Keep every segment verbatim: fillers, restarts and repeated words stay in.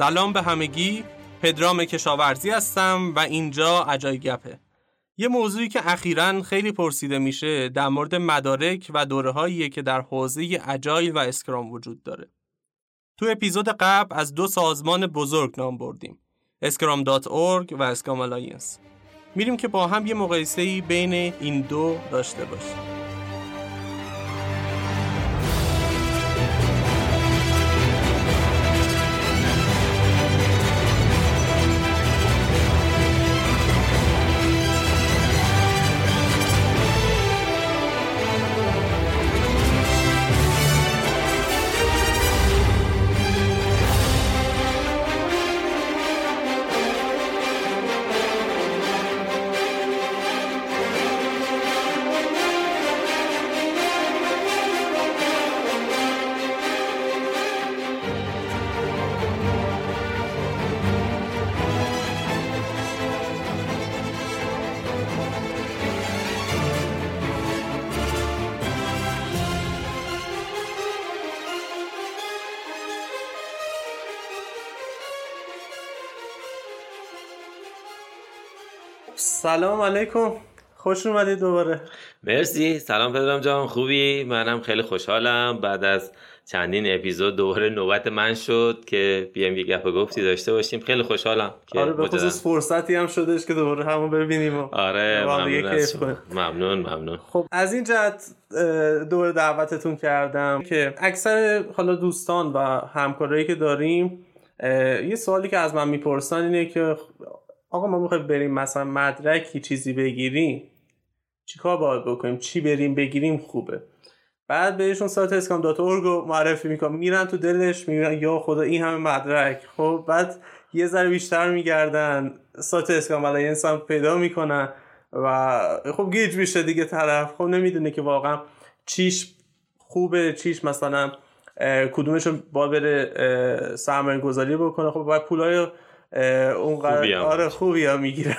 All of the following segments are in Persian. سلام به همگی، پدرام کشاورزی هستم و اینجا عجایب گپه. یه موضوعی که اخیراً خیلی پرسیده میشه در مورد مدارک و دوره‌هایی که در حوزه اجایل و اسکرام وجود داره. تو اپیزود قبل از دو سازمان بزرگ نام بردیم، اسکرام دات اورگ و اسکرام آلاینس. میریم که با هم یه مقایسه‌ای بین این دو داشته باشیم. سلام علیکم، خوش اومدید دوباره. مرسی، سلام پدرام جان، خوبی؟ منم خیلی خوشحالم، بعد از چندین اپیزود دوباره نوبت من شد که بیام یه گپ و گفتی داشته باشیم. خیلی خوشحالم که آره، به خصوص فرصتی هم شدش که دوباره همو ببینیم و آره ممنون ممنون ممنون. خب از این جهت دوباره دعوتتون کردم که اکثر حالا دوستان و همکارایی که داریم یه سوالی که از من میپرسن اینه که آقا ما میخوایم بریم مثلا مدرکی چیزی بگیریم، چیکار باید بکنیم، چی بریم بگیریم خوبه؟ بعد بهشون سایت اسکام دات اورگ رو معرفی میکنم، میرن تو دلش میگن یا خدا این همه مدرک. خب بعد یه ذره بیشتر میگردن سایت اسکام آلاینس هم پیدا میکنن و خب گیج میشه دیگه طرف، خب نمیدونه که واقعا چیش خوبه، چیش مثلا کدومشون باید بره سرمایه گذاری بکنه. خب باید پولای اونقدر آره خوبی ها میگیره.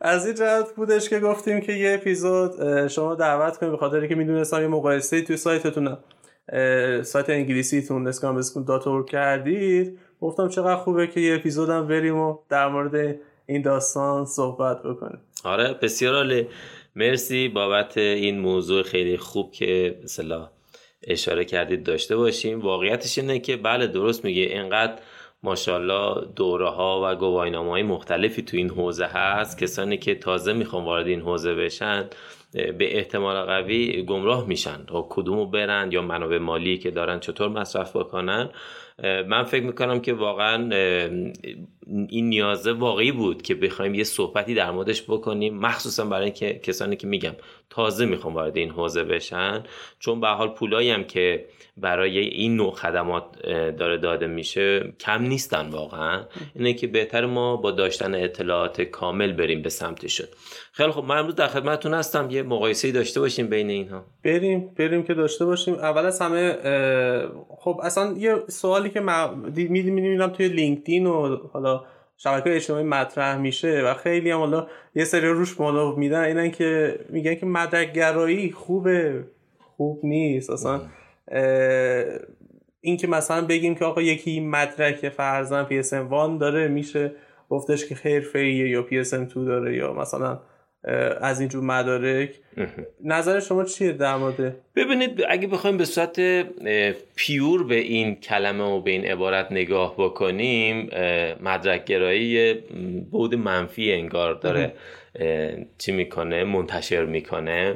از این جهت بودش که گفتیم که یه اپیزود شما دعوت کنیم، به خاطر که میدونستم یه مقایسه توی سایتتون، سایت انگلیسیتون اسکام دات اورگ کردید، گفتم چقدر خوبه که یه اپیزودم بریم و در مورد این داستان صحبت بکنیم. آره بسیار عالی، مرسی بابت این موضوع خیلی خوب که مثلا اشاره کردید داشته باشیم. واقعیتش اینه که بله درست میگه، اینقدر ماشاءالله دوره ها و گواهینامه های مختلفی تو این حوزه هست، کسانی که تازه میخوان وارد این حوزه بشن به احتمال قوی گمراه میشن و کدومو برن یا منابع مالی که دارن چطور مصرف بکنن. من فکر میکنم که واقعا این نیازه واقعی بود که بخوایم یه صحبتی در موردش بکنیم، مخصوصا برای که کسانی که میگم تازه میخوان وارد این حوزه بشن، چون به حال پولایی هم که برای این نوع خدمات داره داده میشه کم نیستن. واقعا اینه که بهتر ما با داشتن اطلاعات کامل بریم به سمتشون. خیلی خب، من امروز در خدمتتون هستم، یه مقایسه‌ای داشته باشیم بین اینها. بریم بریم که داشته باشیم. اول از همه خب اصلا یه سوالی که من می‌بینم توی لینکدین و حالا شبکه اجتماعی مطرح میشه و خیلی هم حالا یه سری روش مالو میدن اینن که میگن که مدرک گرایی خوبه، خوب نیست اصلا. این که مثلا بگیم که آقا یکی مدرک فرضاً پی اس ام یک داره میشه گفتش که حرفه‌ایه یا پی اس ام دو داره یا مثلا از اینجور مدارک. نظر شما چیه در مورد؟ ببینید اگه بخوایم به صورت پیور به این کلمه و به این عبارت نگاه بکنیم، مدرک گرایی بود منفی انگار داره چی میکنه منتشر میکنه،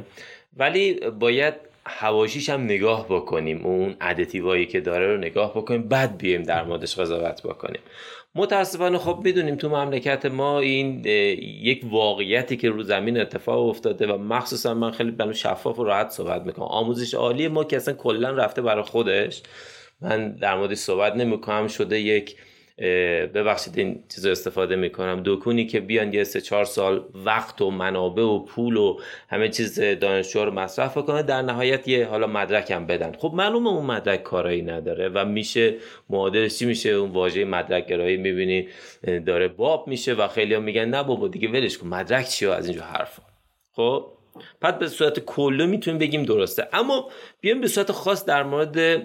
ولی باید حواشیش هم نگاه بکنیم، اون ادتیوایی که داره رو نگاه بکنیم بعد بیایم در موردش قضاوت بکنیم. متاسفانه خب میدونیم تو مملکت ما این یک واقعیتی که رو زمین اتفاق افتاده و مخصوصا من خیلی بنو شفاف و راحت صحبت میکنم. آموزش عالی ما که اصلا کلا رفته برای خودش، من در موردش صحبت نمیکنم، شده یک ببخشید این چیز رو استفاده میکنم دکونی که بیان یه سه چهار سال وقت و منابع و پول و همه چیز دانشجو رو مصرف کنه، در نهایت یه حالا مدرک هم بدن. خب معلومه اون مدرک کارایی نداره و میشه معادلش چی میشه، اون واژه مدرک گرایی میبینی داره باب میشه و خیلی هم میگن نه بابا دیگه ولش کن مدرک چیه از اینجور حرفا. خب بعد به صورت کلی میتونیم بگیم درسته، اما بیام به صورت خاص در مورد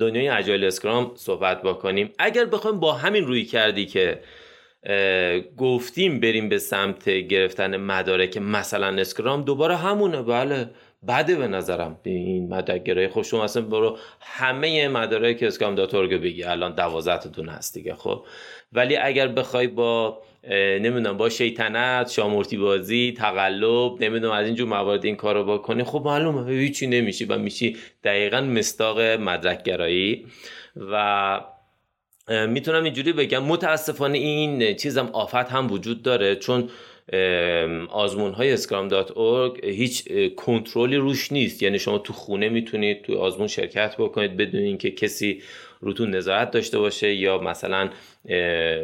دنیای اجایل اسکرام صحبت بکنیم. اگر بخوایم با همین روی کردی که گفتیم بریم به سمت گرفتن مدارک مثلا اسکرام، دوباره همونه. بله بده به نظرم این مدرک گرایی. خب شما اصلا برو همه مدارک اسکرام دات اورگ بگی الان دوازده تون هست دیگه. خب ولی اگر بخوای با نمیدونم با شیطنت، شامورتی بازی، تقلب، نمیدونم از اینجور موارد این کارو بکنی، خب معلومه هیچی نمیشی و میشی دقیقاً مصداق مدرک گرایی. و میتونم اینجوری بگم متاسفانه این چیزم آفت هم وجود داره، چون آزمون های اسکرام دات اورگ هیچ کنترلی روش نیست، یعنی شما تو خونه میتونید تو آزمون شرکت بکنید بدون اینکه کسی روتون نظارت داشته باشه یا مثلا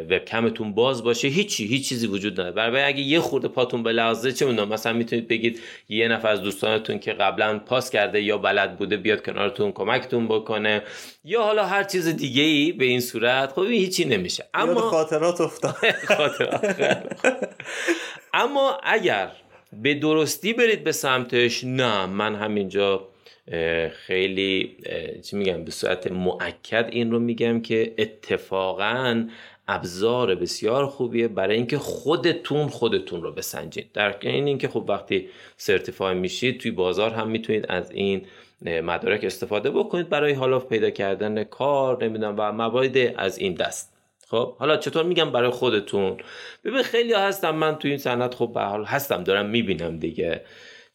وبکمتون باز باشه، هیچی هیچ چیزی وجود نداره. برای اگه یه خورده پاتون به لحظه چه میدونم مثلا میتونید بگید یه نفر از دوستانتون که قبلا پاس کرده یا بلد بوده بیاد کنارتون کمکتون بکنه یا حالا هر چیز دیگه ای به این صورت، خب این هیچی نمیشه. اما خاطرات افتاد خاطرات. اما اگر به درستی برید به سمتش، نه من همینجا خیلی چی میگم به صورت مؤکد این رو میگم که اتفاقاً ابزار بسیار خوبیه برای اینکه خودتون خودتون رو بسنجید. در این اینکه خب وقتی سرتیفای میشید توی بازار هم میتونید از این مدارک استفاده بکنید برای حالا پیدا کردن کار نمیدونم و موارد از این دست. خب حالا چطور میگم برای خودتون؟ ببین خیلی هستم من توی این صنعت، خب به حال هستم دارم میبینم دیگه.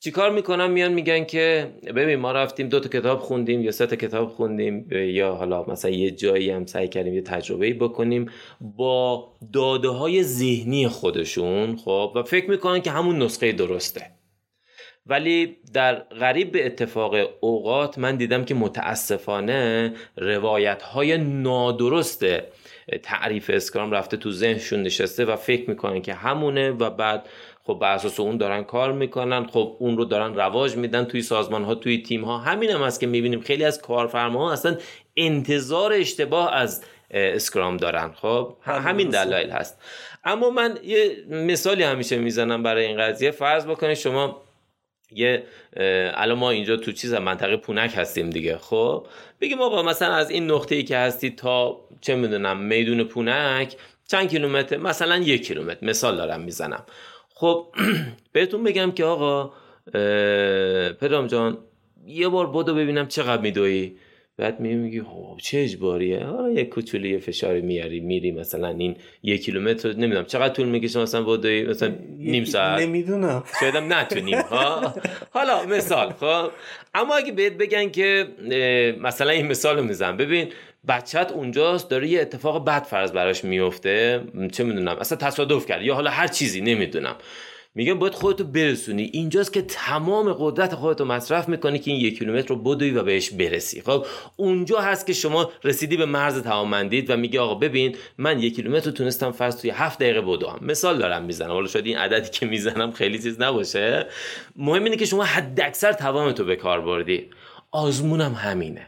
چیکار میکنم؟ میان میگن که ببین ما رفتیم دو تا کتاب خوندیم یا سه تا کتاب خوندیم یا حالا مثلا یه جایی هم سعی کردیم یه تجربه‌ای بکنیم با داده‌های ذهنی خودشون، خب و فکر میکنن که همون نسخه درسته. ولی در قریب به اتفاق اوقات من دیدم که متاسفانه روایت‌های نادرسته تعریف اسکرام رفته تو ذهنشون نشسته و فکر میکنن که همونه و بعد خب بر اساس اون دارن کار میکنن، خب اون رو دارن رواج میدن توی سازمان ها توی تیم ها. همین هم هست که میبینیم خیلی از کارفرماها اصلا انتظار اشتباه از اسکرام دارن. خب همین دلایل هست. اما من یه مثالی همیشه میزنم برای این قضیه. فرض بکنید شما یه الان ما اینجا تو چیز منطقه پونک هستیم دیگه. خب بگیم آقا مثلا از این نقطه‌ای که هستی تا چه میدونم میدون پونک چند کیلومتر، مثلا یک کیلومتر مثال دارم میزنم. خب بهتون بگم که آقا پدرام جان یه بار بودو ببینم چقدر میدوی، بعد میگی خب چه اجباریه، آره یک کوچولی یه فشاری میاری میری مثلا این یک کیلومتر نمیدونم چقدر طول میکشه مثلا بودوی مثلا نیم ساعت نمیدونم شاید هم نتونیم ها حالا مثال. خب اما اگه بهت بگن که مثلا این مثالو میزنم، ببین بچت اونجاست داره یه اتفاق بد فرض براش میفته، چه میدونم اصلا تصادف کرد یا حالا هر چیزی نمیدونم، میگم باید خودتو برسونی. اینجاست که تمام قدرت خودتو مصرف میکنی که این یک کیلومتر رو بدوی و بهش برسی. خب اونجا هست که شما رسیدی به مرز توانمندیت و میگی آقا ببین من یک کیلومتر رو تونستم فرض توی هفت دقیقه بدوام. مثال دارم میزنم، حالا شاید این عددی که میزنم خیلی چیز نباشه، مهم اینه که شما حداکثر توانتو به کار بردی. آزمونم همینه.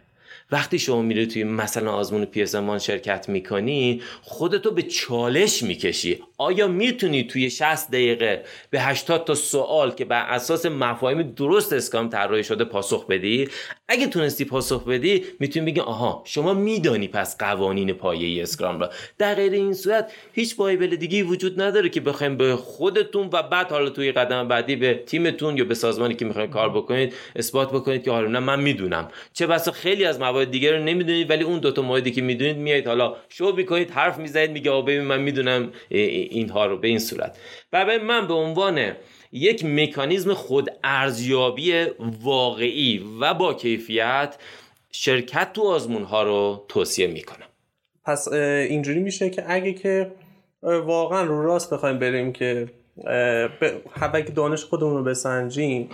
وقتی شما میره توی مثلا آزمون پی اس ام وان شرکت میکنی، خودتو به چالش میکشی. آیا میتونی توی شصت دقیقه به هشتاد تا سوال که بر اساس مفاهیم درست اسکام طراحی شده پاسخ بدی؟ اگه تونستی پاسخ بدی میتونی بگی آها شما میدانی پس قوانین پایه‌ای اسکرام را. در غیر این صورت هیچ بایبل دیگه‌ای وجود نداره که بخوایم به خودتون و بعد حالا توی قدم بعدی به تیمتون یا به سازمانی که میخواین کار بکنید اثبات بکنید که حالا من میدونم. چه بسا خیلی از موارد دیگه رو نمیدونید ولی اون دو تا موردی که میدونید میایید حالا شو میکنید، حرف میزنید، میگه آ ببین من میدونم اینها رو. به این صورت برای من به عنوان یک مکانیزم خود ارزیابی واقعی و با کیفیت شرکت تو آزمون ها رو توصیه میکنم. پس اینجوری میشه که اگه که واقعا رو راست بخوایم بریم که حبک دانش خودمون رو بسنجیم،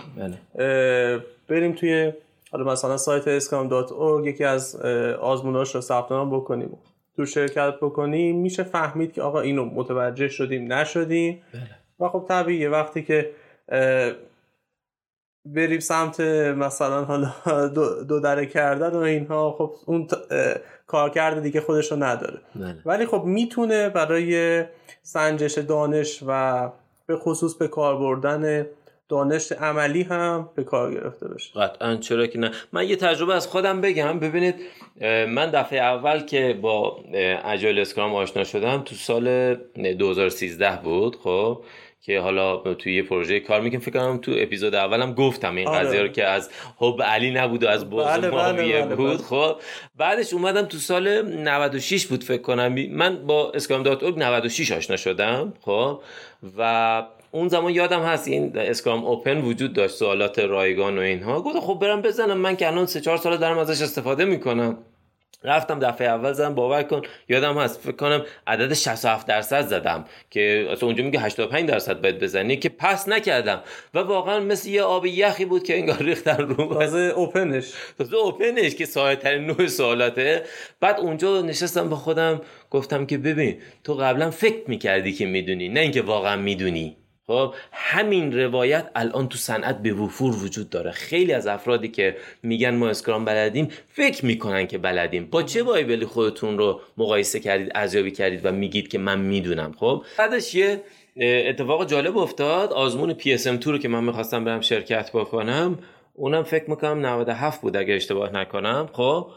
بریم توی حالا مثلا سایت اسکام دات اورگ یکی از آزموناش رو ثبت نام بکنیم، تو شرکت بکنیم، میشه فهمید که آقا اینو متوجه شدیم نشدیم. و خب طبیعیه وقتی که بریم سمت مثلا حالا دو, دو دره کردن و اینها، خب اون کار کرده دیگه خودش رو نداره. بله. ولی خب میتونه برای سنجش دانش و به خصوص به کار بردن دانش عملی هم به کار گرفته بشه. قطعاً، چرا که نه. من یه تجربه از خودم بگم. ببینید من دفعه اول که با اجایل اسکرام آشنا شدم تو سال دو هزار و سیزده بود، خب که حالا توی یه پروژه کار میکنم. فکر کنم تو اپیزود اولم گفتم این قضیه رو که از حب علی نبود و از بغض معاویه بود. خب بعدش اومدم تو سال نود و شش بود فکر کنم، من با اسکرام دات اورگ نود و شش آشنا شدم. خب و اون زمان یادم هست این اسکرام اوپن وجود داشت، سوالات رایگان و اینها. گفتم خب برام بزنم، من که الان سه چهار سال دارم ازش استفاده میکنم. رفتم دفعه اول زدم، باور کن یادم هست فکر کنم عدد شصت و هفت درصد زدم که اصلا اونجا میگه هشتاد و پنج درصد باید بزنی، که پس نکردم و واقعا مثل یه آب یخی بود که انگار ریختن رو تازه اوپنش تازه اوپنش که ساده ترین نوع سوالاته. بعد اونجا نشستم با خودم گفتم که ببین تو قبلا فکر میکردی که میدونی، نه اینکه واقعا میدونی. خب همین روایت الان تو صنعت به وفور وجود داره. خیلی از افرادی که میگن ما اسکرام بلدیم فکر میکنن که بلدیم. با چه بایبلی خودتون رو مقایسه کردید، ارزیابی کردید و میگید که من میدونم؟ خب بعدش یه اتفاق جالب افتاد. آزمون پی اس ام تو رو که من میخواستم برم شرکت بکنم، اونم فکر میکنم نود و هفت بود اگه اشتباه نکنم. خب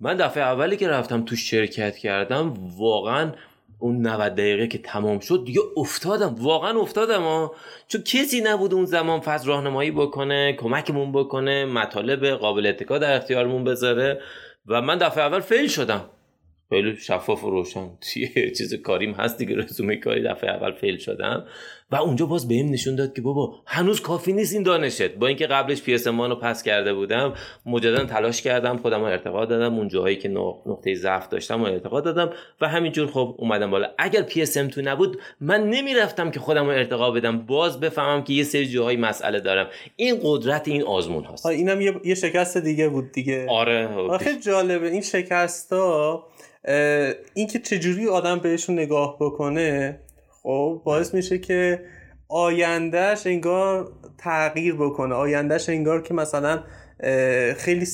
من دفعه اولی که رفتم تو شرکت کردم، واقعاً اون نود دقیقه که تمام شد دیگه افتادم، واقعا افتادم ها. چون کسی نبود اون زمان فاز راهنمایی بکنه، کمکمون بکنه، مطالب قابل اتکا در اختیارمون بذاره و من دفعه اول فیل شدم. فیل شفاف و روشن، یه چیز کاریم هست دیگه، رزومه کاری. دفعه اول فیل شدم و اونجا باز بهم نشون داد که بابا هنوز کافی نیست این دانشت. با اینکه قبلش پی اس ام وان رو پس کرده بودم، مجددا تلاش کردم، خودم رو ارتقا دادم، اون جاهایی که نقطه ضعف داشتم رو ارتقا دادم و همینجور خب اومدم بالا. اگر پی اس ام تو نبود من نمیرفتم که خودم رو ارتقا بدم، باز بفهمم که یه سری جاهای مسئله دارم. این قدرت این آزمون هست. اینم یه یه شکست دیگه بود دیگه. آره خیلی جالبه این شکست‌ها، این که چجوری آدم بهشون نگاه بکنه خب باعث میشه که آیندهش انگار تغییر بکنه، آیندهش انگار که مثلا خیلی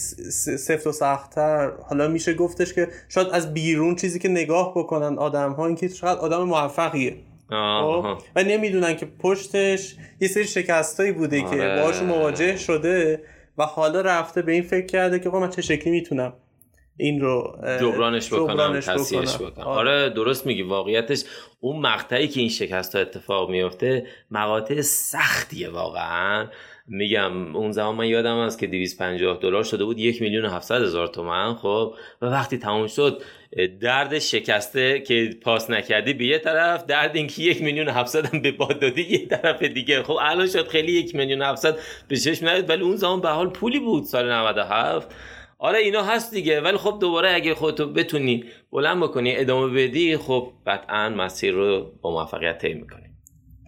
سفت و سخت‌تر. حالا میشه گفتش که شاید از بیرون چیزی که نگاه بکنن آدم ها این که شاید آدم موفقیه آه. و نمیدونن که پشتش یه سری شکستایی بوده آه. که باهاش مواجه شده و حالا رفته به این فکر کرده که خب من چه شکلی میتونم این رو جبرانش بکنم، تصحیحش بکنم. آره درست میگی. واقعیتش اون مقطعی که این شکست ها اتفاق میفته مقاطع سختیه واقعا. میگم اون زمان من یادم هست که دویست و پنجاه دلار شده بود یک میلیون و هفتصد هزار تومان. خب و وقتی تموم شد درد شکسته که پاس نکردی به یه طرف، درد اینکه یک میلیون و هفتصد هم به باد دادی یه طرف دیگه. خب الان شد خیلی یک میلیون و هفتصد به چشم نیاد ولی اون زمان به حال پولی بود، سال نود و هفت. آره اینا هست دیگه. ولی خب دوباره اگه خودتو بتونی بلند بکنی، ادامه بدی، خب قطعا مسیر رو با موفقیت طی می‌کنی.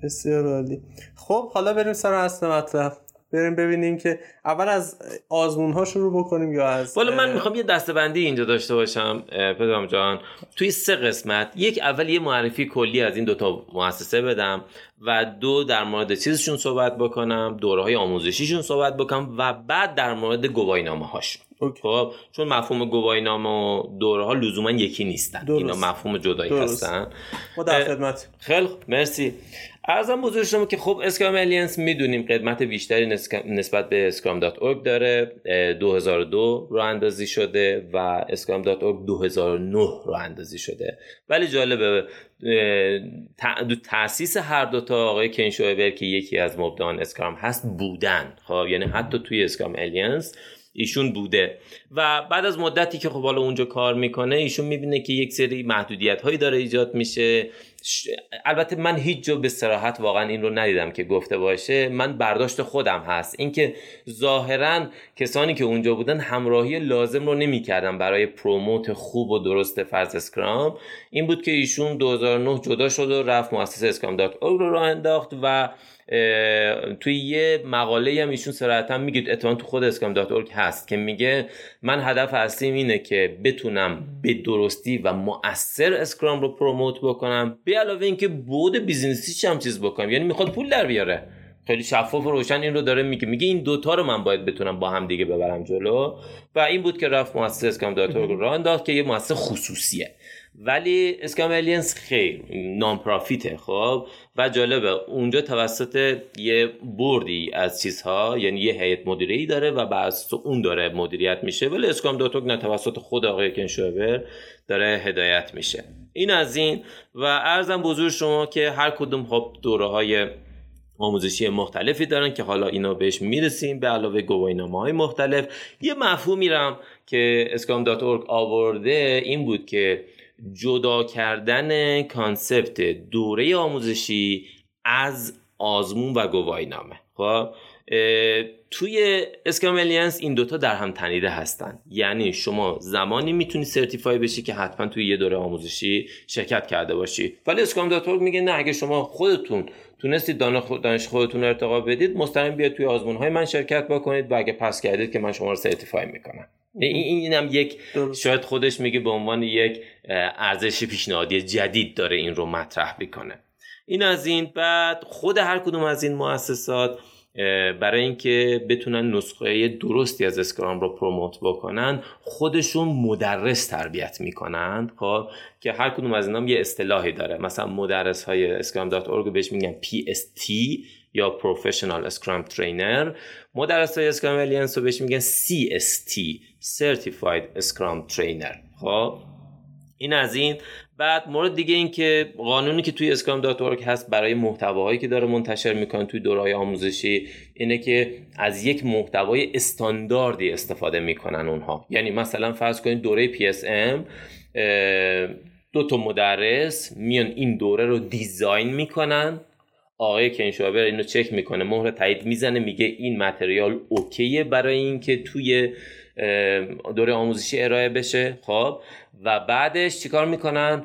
بسیار عالی. خب حالا بریم سر اصل مطلب. بریم ببینیم که اول از آزمون‌ها شروع بکنیم یا از والا من می‌خوام یه دسته‌بندی اینجا داشته باشم پدرام جان. توی سه قسمت، یک اول یه معرفی کلی از این دوتا مؤسسه بدم و دو در مورد چیزشون صحبت بکنم، دوره‌های آموزشیشون صحبت بکنم و بعد در مورد گواهینامه‌هاشون. خب چون مفهوم گواهینامه و دوره‌ها لزوما یکی نیستن، درست. اینا مفهوم جدایی هستن. خدا در خدمت. خیلی مرسی. عرضم حضور شما که خب اسکرام الینس میدونیم قدمت بیشتری نسبت به اسکرام دات اورگ داره، دو هزار و دو راه اندازی شده و اسکرام دات اورگ دو هزار و نه راه اندازی شده. ولی جالبه تأسیس هر دو تا آقای کین شویبر که یکی از مبدعان اسکرام هست بودن، خب یعنی حتی توی اسکرام الینس ایشون بوده و بعد از مدتی که خب حالا اونجا کار میکنه ایشون میبینه که یک سری محدودیت هایی داره ایجاد میشه. البته من هیچ جا به صراحت واقعا این رو ندیدم که گفته باشه، من برداشت خودم هست اینکه ظاهرا کسانی که اونجا بودن همراهی لازم رو نمیکردن برای پروموت خوب و درست فرض اسکرام. این بود که ایشون دو هزار و نه جدا شد و رفت مؤسسه اسکرام دات اورگ رو راه انداخت و توی یه مقاله هم ایشون صراحتا میگه، اتفاقا تو خود اسکرام دات اورگ هست، که میگه من هدف اصلیم اینه که بتونم به درستی و مؤثر اسکرام رو پروموت بکنم، به علاوه اینکه بود بیزینسیش هم چیز بکنم، یعنی میخواد پول در بیاره. خیلی شفاف و روشن این رو داره میگه، میگه این دوتا رو من باید بتونم با هم دیگه ببرم جلو و این بود که رفت مؤسسه اسکرام دات اورگ راه انداخت که یه مؤسسه خصوصیه ولی اسکرام الینس خیر نان پرافیته. خب و جالبه اونجا توسط یه بوردی از چیزها، یعنی یه هیئت مدیره‌ای داره و بر اساس اون داره مدیریت میشه، ولی اسکرام دات اورگ نه، توسط خود آقای کین شویبر داره هدایت میشه. این از این. و عرضم حضور شما که هر کدوم خب دوره‌های آموزشی مختلفی دارن که حالا اینا بهش میرسیم، به علاوه گواهینامه‌های مختلف. یه مفهومی رم که اسکرام دات اورگ آورده این بود که جدا کردن کانسپت دوره آموزشی از آزمون و گواهینامه. خب توی اسکرام الینس این دوتا در هم تنیده هستن، یعنی شما زمانی میتونی سرتیفای بشی که حتما توی یه دوره آموزشی شرکت کرده باشی، ولی اسکرام دات اورگ میگه نه، اگه شما خودتون تونستید دانش خودتون رو ارتقا بدید، مستقیم بیاید توی آزمون‌های من شرکت بکنید و اگه پس کردید که من شما رو سرتیفای میکنم. این هم یک شاید خودش میگه به عنوان یک ارزش پیشنهادی جدید داره این رو مطرح میکنه. این از این. بعد خود هر کدوم از این مؤسسات برای اینکه بتونن نسخه درستی از اسکرام رو پروموت بکنن خودشون مدرس تربیت میکنن، خب که هر کدوم از اینا یه اصطلاحی داره. مثلا مدرس های اسکرام دات اورگ بهش میگن پی اس تی یا پروفشنال اسکرام ترینر، مدرس های اسکرام الینس رو بهش میگن سی اس تی Certified Scrum Trainer. خب این از این. بعد مورد دیگه این که قانونی که توی اسکرام دات اورگ هست برای محتواهایی که داره منتشر میکنه توی دوره‌های آموزشی اینه که از یک محتوای استانداردی استفاده میکنن اونها، یعنی مثلا فرض کنید دوره پی اس ام دو تا مدرس میان این دوره رو دیزاین میکنن، آقای کین شویبر اینو چک میکنه، مهر تایید میزنه، میگه این متریال اوکیه برای اینکه توی دوره آموزشی ارائه بشه. خب و بعدش چیکار میکنن؟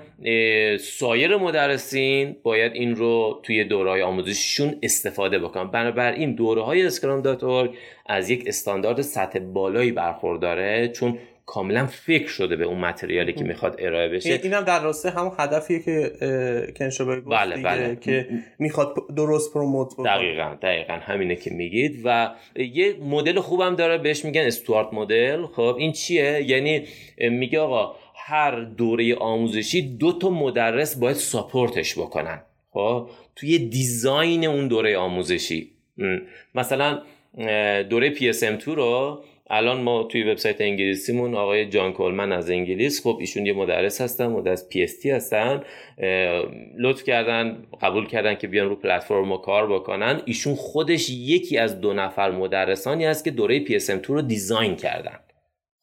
سایر مدرسین باید این رو توی دوره‌های آموزششون استفاده بکنن. بنابراین دوره‌های اسکرام دات اورگ از یک استاندارد سطح بالایی برخورداره، چون کاملا فکر شده به اون ماتریالی که میخواد ارائه بشه. اینم در راسته همون هدفیه که کین شویبر گفت، بله بله. که میخواد درست پروموت بکنه. دقیقاً دقیقاً همینه که میگید. و یه مدل خوبم داره بهش میگن استوارت مدل. خب این چیه؟ یعنی میگه آقا هر دوره آموزشی دو تا مدرس باید ساپورتش بکنن، خب توی دیزاین اون دوره آموزشی. مثلا دوره پی اس ام دو رو الان ما توی وبسایت انگلیسیمون آقای جان کولمن از انگلیس، خب ایشون یه مدرس هستن، مدرس پی اس تی هستن، لطف کردن قبول کردن که بیان رو پلتفرم ما کار بکنن. ایشون خودش یکی از دو نفر مدرسانی هست که دوره پی اس ام دو رو دیزاین کردن.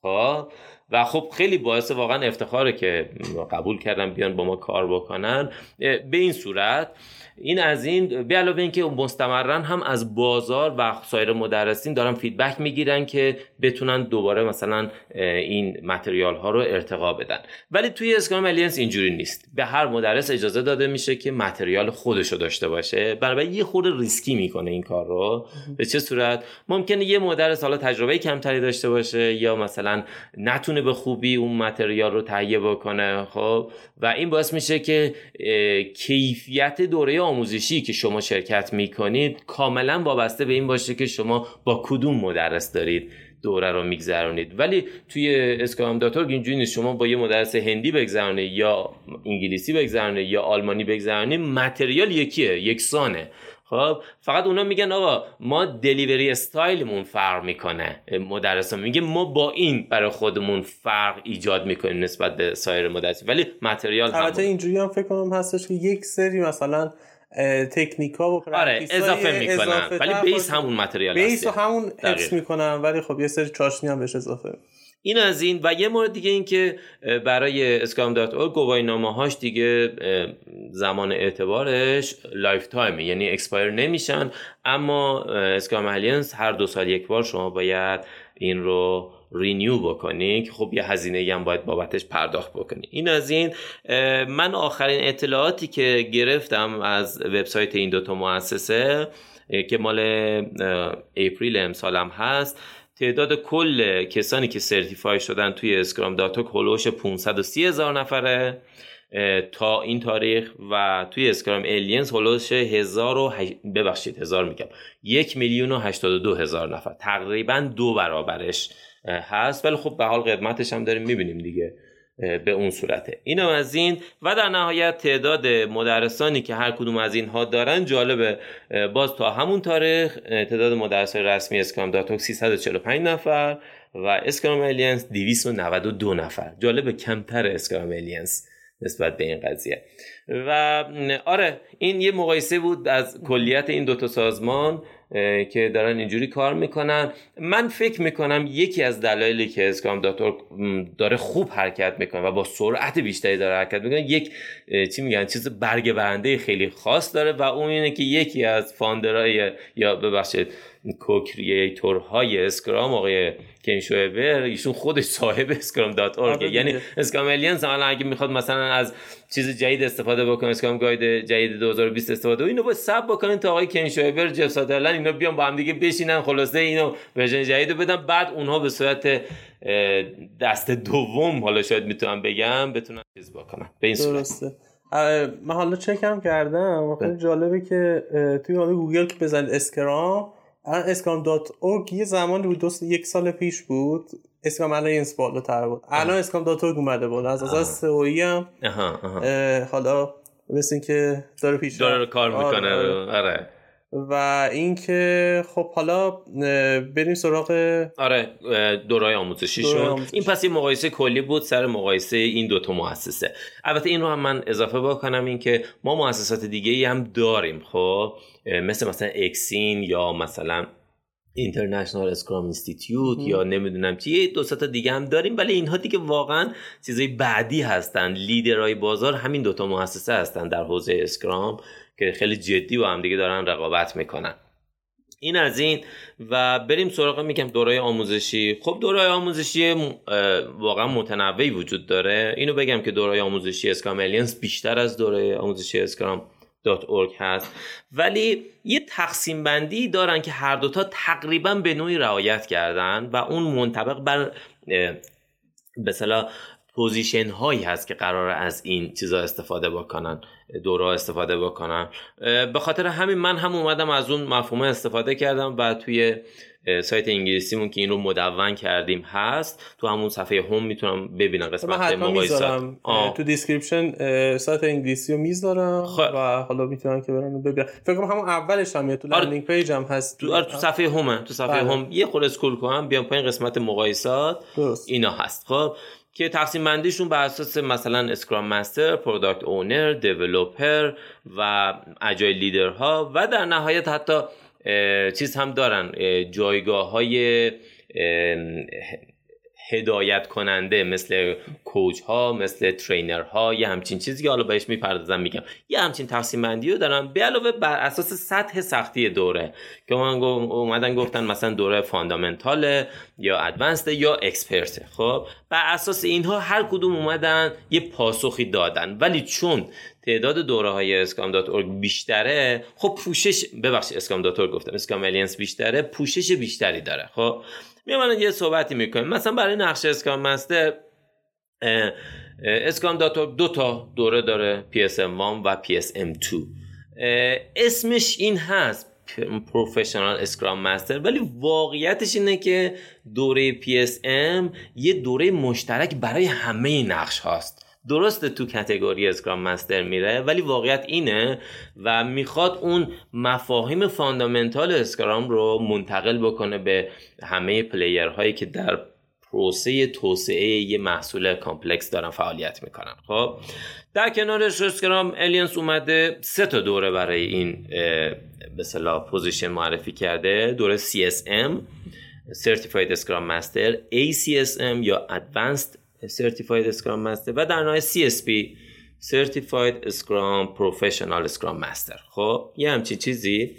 خب و خب خیلی باعث واقعا افتخاره که قبول کردن بیان با ما کار بکنن به این صورت. این از این. به علاوه اینکه مستمرن هم از بازار و سایر مدرسین دارن فیدبک میگیرن که بتونن دوباره مثلا این متریال ها رو ارتقا بدن. ولی توی اسکرام الینس اینجوری نیست، به هر مدرس اجازه داده میشه که متریال خودشو داشته باشه. بنابراین یه خورده ریسکی میکنه این کار رو. به چه صورت؟ ممکنه یه مدرس حالا تجربه کمتری داشته باشه یا مثلا نتونه به خوبی اون متریال رو تهیه بکنه، خب و این باعث میشه که کیفیت دوره آموزشی که شما شرکت میکنید کاملا وابسته به این باشه که شما با کدوم مدرس دارید دوره رو میگذرونید. ولی توی اسکام داتورگ اینجوری نیست، شما با یه مدرس هندی بگذرونی یا انگلیسی بگذرونی یا آلمانی بگذرونی، متریال یکیه، یکسانه. خب فقط اونا میگن آقا ما دلیوری استایلمون فرق میکنه. مدرسا میگه ما با این برای خودمون فرق ایجاد میکنیم نسبت به سایر مدرسین، ولی متریال هم البته اینجوری هم فکر کنم هستش که یک سری مثلا تکنیکا و پرکتیسای آره اضافه میکنن، ولی بیس همون متریال هست، بیس همون حفظ میکنن، ولی خب یه سری چاشنی هم بهش اضافه. این از این. و یه مورد دیگه این که برای اسکام دات اورگ گواهینامه‌هاش دیگه زمان اعتبارش لایف تایمه، یعنی اکسپایر نمیشن، اما اسکام الینس هر دو سال یک بار شما باید این رو رینیو بکنی که خب یه هزینه هم باید بابتش پرداخت بکنی. این از این. من آخرین اطلاعاتی که گرفتم از وبسایت این دوتا مؤسسه که مال اپریل امسال هم هست، تعداد کل کسانی که سرتیفای شدن توی اسکرام داتورگ هلوش پانصد و سی هزار نفره تا این تاریخ و توی اسکرام الینس هلوش هزار و هش... ببخشید هزار میگم یک میلیون و هشتاد و دو هزار نفر، تقریبا دو برابرش هست، ولی خب به حال قدمتش هم داریم میبینیم دیگه به اون صورته. اینم از این. و در نهایت تعداد مدرسانی که هر کدوم از اینها دارن جالبه، باز تا همون تاریخ تعداد مدرسای رسمی اسکرام داتورگ سیصد و چهل و پنج نفر و اسکرام الینس دویست و نود و دو نفر. جالبه کمتر اسکرام الینس نسبت به این قضیه. و آره این یه مقایسه بود از کلیت این دوتا سازمان که دارن اینجوری کار میکنن. من فکر میکنم یکی از دلایلی که اسکام داتورگ داره خوب حرکت میکنه و با سرعت بیشتری داره حرکت میکنه، یک چی میگن چیز برگ برنده خیلی خاص داره و اون اینه که یکی از فاندرهای یا ببخشید کوکرییتورهای اسکرام آقای کین شوئبر، ایشون خودش صاحب اسکرام دات اورگ، یعنی اسکام الینس الان اگه میخواد مثلا از چیز جدید استفاده بکنه، اسکام گاید جدید دو هزار و بیست استفاده، اینو باید ساب بکنین تا آقای کین شوئبر جف سادرلند اینا بیان با هم دیگه بشینن، خلاصه اینو ورژن جدیدو بدن، بعد اونها به صورت دست دوم حالا شاید میتونم بگم بتونن چیز بکنن. به این صورت درسته. من حالا چکم کردم، خیلی جالبه که توی حالا گوگل که بزنید اسکرام اسکام دات اورگ یه زمان بود، دوست یک سال پیش بود اسکام الینس بالاتر بود، الان اسکام دات اورگ اومده بود از از سئویی هم اها اها حالا مثل اینکه داره پیش داره کار میکنه. آره, آره. و اینکه خب حالا بریم سراغ آره دوره‌های آموزشیشون. این پس این مقایسه کلی بود سر مقایسه این دو تا مؤسسه. البته این رو هم من اضافه بکنم این که ما مؤسسات دیگه‌ای هم داریم، خب مثل مثلا اکسین یا مثلا اینترنشنال اسکرام اینستیتیوت یا نمیدونم چی، دو سه تا دیگه هم داریم، ولی اینها دیگه واقعا چیزای بعدی هستن. لیدرای بازار همین دو تا مؤسسه هستن در حوزه اسکرام که خیلی جدی با هم دیگه دارن رقابت میکنن. این از این. و بریم سراغ میگم دوره‌های آموزشی. خب دوره‌های آموزشی واقعا متنوعی وجود داره. اینو بگم که دوره‌های آموزشی اسکرام الینس بیشتر از دوره آموزشی اسکرام دات اورگ هست، ولی یه تقسیم بندی دارن که هر دوتا تقریبا به نوعی رعایت کردن و اون منطبق بر به اصطلاح پوزیشن هایی هست که قراره از این چیزا استفاده بکنن، دورا استفاده بکنن. به خاطر همین من هم اومدم از اون مفهوم استفاده کردم و توی سایت انگلیسیمون که این رو مدون کردیم هست، تو همون صفحه هم میتونم ببینم قسمت مقایسات تو دیسکریپشن سایت انگلیسی رو میذارم و حالا میتونن که برن ببینن. فکر کنم همون اولش هم میاد تو لندینگ پیج هم هست، تو آره تو صفحه هم تو صفحه هم یه خورده اسکرول کنم بیام پایین قسمت مقایسات اینا هست. خب که تقسیم بندیشون بر اساس مثلا اسکرام مستر، پروداکت اونر، دیولپر و اجایل لیدرها و در نهایت حتی چیز هم دارن، جایگاه‌های هدایت کننده مثل کوچ ها، مثل ترینر ها، یه همچین چیزی که حالا بهش میپردازم میگم. یه همچین تقسیم بندی رو دارم به علاوه بر اساس سطح سختی دوره که من اومدن گفتن مثلا دوره فاندامنتاله یا ادوانسد یا اکسپرت. خب بر اساس اینها هر کدوم اومدن یه پاسخی دادن، ولی چون تعداد دوره های اسکام دات اورگ بیشتره خب پوشش ببخشید اسکام دات اورگ گفتم اسکام الینس بیشتره، پوشش بیشتری داره. خب میمونن یه صحبتی میکنیم مثلا برای نقشه اسکام مستر اسکام دات اورگ دو تا دوره داره، پی اس ام یک و پی اس ام دو. اسمش این هست پروفشنال اسکرام مستر، ولی واقعیتش اینه که دوره پی اس ام یه دوره مشترک برای همه نقش هاست. درسته تو کاتگوری اسکرام مستر میره، ولی واقعیت اینه و میخواد اون مفاهیم فاندامنتال اسکرام رو منتقل بکنه به همه پلیر هایی که در پروسه توسعه یه محصول کامپلکس دارن فعالیت میکنن. خب در کنارش اسکرام الینس اومده سه تا دوره برای این به اصطلاح پوزیشن معرفی کرده. دوره سی اس ام Certified Scrum Master، ای سی اس ام یا Advanced Certified Scrum Master و در نهایت سی اس پی Certified Scrum Professional Scrum Master. خب یه همچین چیزی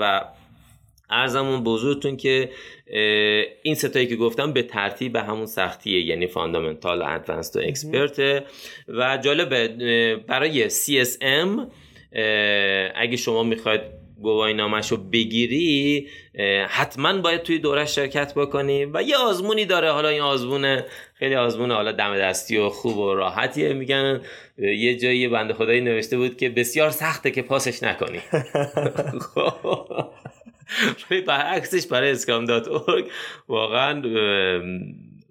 و عرضمون به حضورتون که این ستایی که گفتم به ترتیب به همون سختیه، یعنی فاندامنتال، ادوانسد و اکسپرت. و جالبه برای سی اس ام اگه شما میخواید گواهی نامش رو بگیری حتما باید توی دوره شرکت بکنی و یه آزمونی داره. حالا این آزمونه خیلی آزمونه حالا دم دستی و خوب و راحتیه. میگن یه جایی بنده خدایی نوشته بود که بسیار سخته که پاسش نکنی. برعکسش برای اسکرام دات اورگ واقعا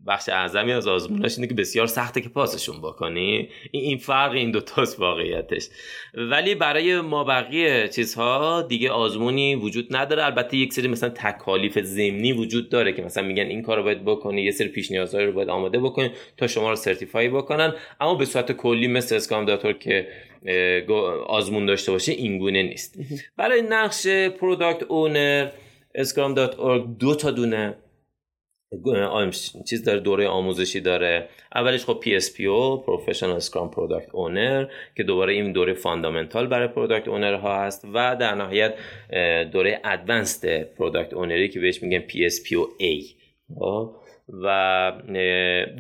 بخش اعظمی از آزموناش اینه که بسیار سخته که پاسشون بکنی. این فرق این دوتاست واقعیتش. ولی برای ما بقیه چیزها دیگه آزمونی وجود نداره. البته یک سری مثلا تکالیف ضمنی وجود داره که مثلا میگن این کار رو باید بکنی، یه سری پیش نیازهای رو باید آماده بکنی تا شما رو سرتیفای بکنن. اما به صورت کلی مثل اسکرام دات اورگ که آزمون داشته باشه اینگونه نیست. برای نقش پروداکت اونر اسکرام دات اورگ دو تا دونه چیز داره، دوره آموزشی داره. اولش خب پی اس پی او Professional Scrum Product Owner که دوباره این دوره فاندامنتال برای Product Owner ها هست و در نهایت دوره Advanced Product Owner که بهش میگن پی اس پی او ای. و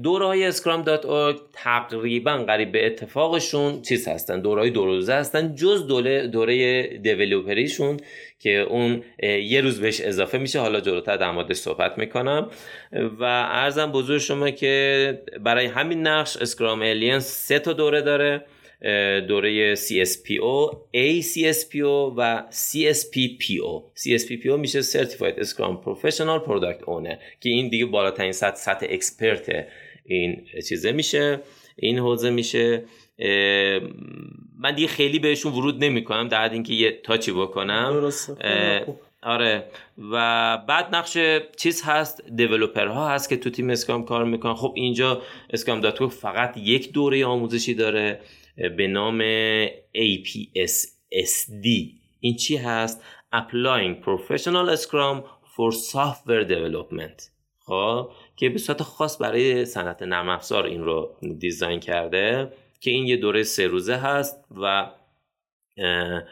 دوره های اسکرام دات اورگ تقریبا قریب به اتفاقشون چیز هستن، دوره های دو روزه هستن جز دوره دوره دیولوپریشون که اون یه روز بهش اضافه میشه. حالا جلوتر در موردش صحبت میکنم و عرضم به حضور شما که برای همین نقش اسکرام الینس سه تا دوره داره، دوره سی اس پی او، ای سی اس پی او و سی اس پی پی او. سی اس پی پی او میشه Certified Scrum Professional Product Owner که این دیگه بالاترین سطح سطح اکسپرت این چیزه میشه، این حوزه میشه. من دیگه خیلی بهشون ورود نمی کنم در حد اینکه یه تاچی بکنم. درسته. آره. و بعد نقش چیز هست، دیولپر ها هست که تو تیم اسکرام کار میکنن. خب اینجا اسکرام دات اورگ فقط یک دوره آموزشی داره به نام ای پی اس اس دی. این چی هست؟ Applying Professional Scrum for Software Development. خب که به صورت خاص برای صنعت نرم افزار این رو دیزاین کرده که این یه دوره سه روزه هست و اه اه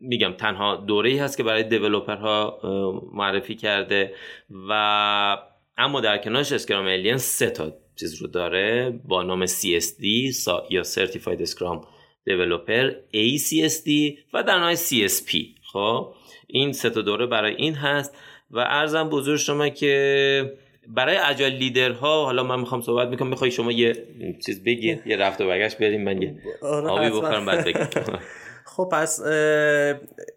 میگم تنها دوره‌ای هست که برای دیولپرها معرفی کرده. و اما در کنارش اسکرام الینس سه تا چیز رو داره با نام سی اس دی یا Certified Scrum Developer، ای سی اس دی و در نهایت سی اس پی. خب این سه تا دوره برای این هست و عرضم به حضور شما که برای اجایل لیدرها حالا من میخوام صحبت میکنم. میخوای شما یه چیز بگید، یه رفت و برگشت بریم، من یه آبی بخورم بعد بگم. خب پس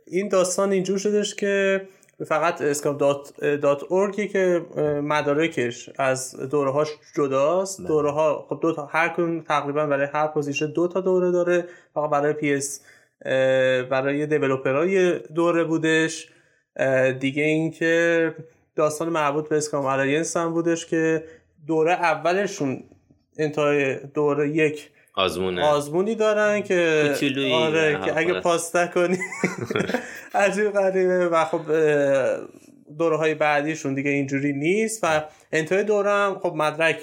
این داستان اینجور شدش که فقط اسکرام دات اورگ که مدارکش از دوره هاش جداست. دوره ها خب دو تا، هر کدوم تقریبا برای هر پوزیشن دو تا دوره داره. فقط برای پی اس برای دیولپرای دوره بودش. دیگه این که داستان مربوط به اسکرام الینس هم بودش که دوره اولشون انتهای دوره یک آزمونه. آزمونی دارن که آره که اگه پاس نکنی عجیب غریبه. و خب دوره های بعدیشون دیگه اینجوری نیست و انتهای دوره هم خب مدرک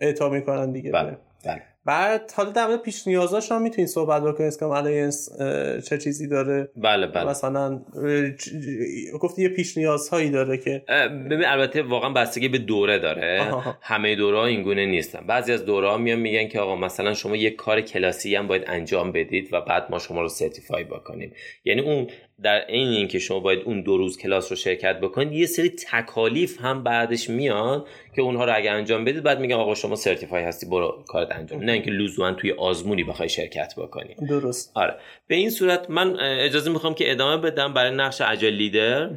اعطا میکنن دیگه. بله بله. بعد حالا در مورد پیش نیازاش هم میتونید صحبت بکنید اسکرام الینس چه چیزی داره. بله بله. مثلا گفتی یه پیش نیازهایی داره که ببین البته واقعا بستگی به دوره داره. آها. همه دوره ها اینگونه نیستن. بعضی از دوره ها میان میگن که آقا مثلا شما یه کار کلاسی هم باید انجام بدید و بعد ما شما رو سرتیفای بکنیم. یعنی اون در این اینکه شما باید اون دو روز کلاس رو شرکت بکنید یه سری تکالیف هم بعدش میاد که اونها رو اگه انجام بدید بعد میگن آقا شما سرتیفای هستی برو کارت انجام. اینکه لزوما توی آزمونی بخوای شرکت بکنی. درست. آره. به این صورت من اجازه میخوام که ادامه بدم برای نقش اجایل لیدر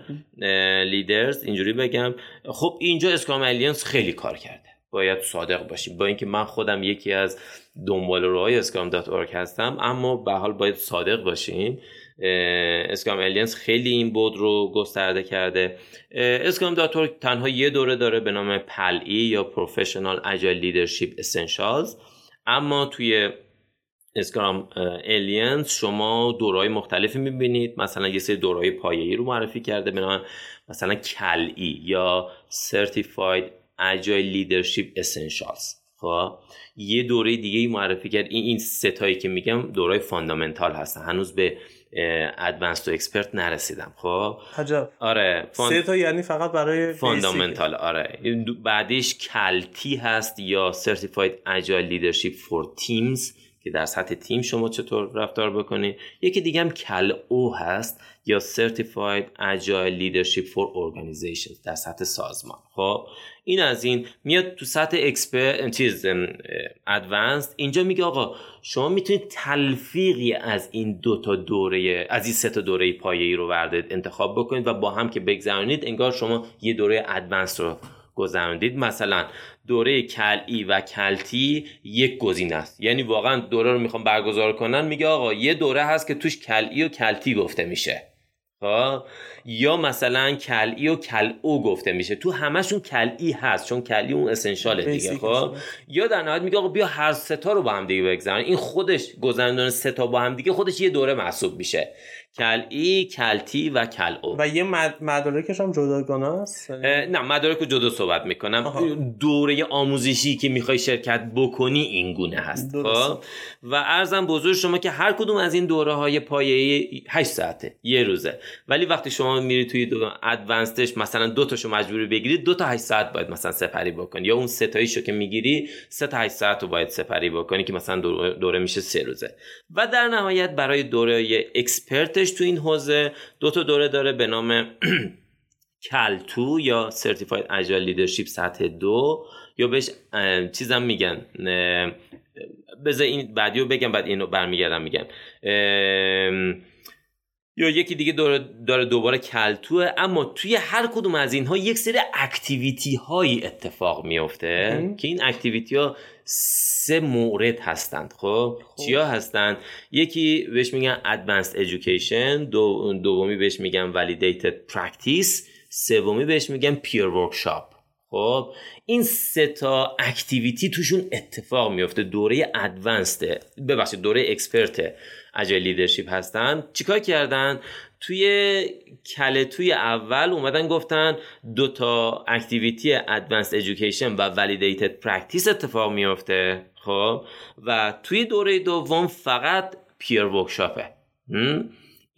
لیدرز اینجوری بگم. خب اینجا اسکرام الینس خیلی کار کرده. باید صادق باشیم. با اینکه من خودم یکی از دنباله‌های اسکرام دات اورگ هستم، اما به حال باید صادق باشیم. اسکرام الینس خیلی این بود رو گسترده کرده. اسکرام دات اورگ تنها یه دوره داره به نام پل‌ای یا پروفشنال اجایل لیدرشپ اسنشالز، اما توی اسکرام الینس شما دوره‌های مختلفی می‌بینید. مثلا یه سری دوره‌های پایه‌ای رو معرفی کرده به نام مثلا کل‌ای یا سرتیفاید اجایل لیدرشپ اسنشالز. خب یه دوره دیگه‌ای معرفی کرد. این این ستایی که میگم دوره‌های فاندامنتال هستن، هنوز به ادوانس تو اکسپرت نرسیدم. خب عجب. آره فان... سه تا یعنی فقط برای فاندامنتال. آره بعدش کلتی هست یا سرتیفاید اجایل لیدرشپ فور تیمز که در سطح تیم شما چطور رفتار بکنید. یکی دیگه هم کل او هست یا سرتیفاید اجایل لیدرشپ فور اورگانایزیشن در سطح سازمان. خب این از این میاد تو سطح اکسپرت چیز ادوانس. اینجا میگه آقا شما میتونید تلفیقی از این دو تا دوره، از این سه تا دوره پایه‌ای رو ورده انتخاب بکنید و با هم که بگذرونید انگار شما یه دوره ادوانس رو گذروندید. مثلا دوره کل‌ای و کلتی یک گزینه است، یعنی واقعا دوره رو میخوام برگزار کنن، میگه آقا یه دوره هست که توش کل‌ای و کلتی گفته میشه، ها، یا مثلا کل‌ای و کل‌او گفته میشه. تو همشون کل‌ای هست چون کل‌ای اون اسنشاله دیگه. خب یا در نهایت میگه آقا بیا هر سه تا رو با هم دیگه بگذارن. این خودش گذراندن سه تا با هم دیگه خودش یه دوره محسوب میشه. کل‌ای، کلتی و کل‌او. و یه مدارکش هم جداگانه است؟ نه، مدارک رو جدا صحبت میکنم. آها. دوره آموزشی که میخوای شرکت بکنی این گونه هست. خب و عرضم بزرگ شما که هر کدوم از این دوره‌های پایه‌ای هشت ساعته، یه روزه. ولی وقتی شما میری توی دو ادوانسدش مثلا دو تاشو مجبوری بگیری، دو تا هشت ساعت باید مثلا سپری بکنی، یا اون سه تاییشو که میگیری سه تا هشت ساعت رو باید سپری بکنی که مثلا دوره میشه سه روزه. و در نهایت برای دوره اکسپرتش تو این حوزه دو تا دوره داره به نام کلتو یا سرتیفاید اجایل لیدرشپ سطح دو، یا بهش چیزم میگن، بذار این بعدیو بگم بعد اینو برمیگردم میگم. یا یکی دیگه داره, داره دوباره کلتوه. اما توی هر کدوم از اینها یک سری اکتیویتی هایی اتفاق میفته که این اکتیویتی ها سه مورد هستند. خب چیا هستند؟ یکی بهش میگن Advanced Education، دو، دومی بهش میگن Validated Practice، سومی بهش میگن Peer Workshop. خب این سه تا اکتیویتی توشون اتفاق میفته. دوره ادوانسته، ببخشید دوره اکسپرته اجایل لیدرشپ هستن. چیکار کردن؟ توی کلتوی اول اومدن گفتن دو تا اکتیویتی ادوانس ادویکیشن و والیدیتد پرکتیس اتفاق میفته. خب و توی دوره دوم فقط پیر ورکشاپه.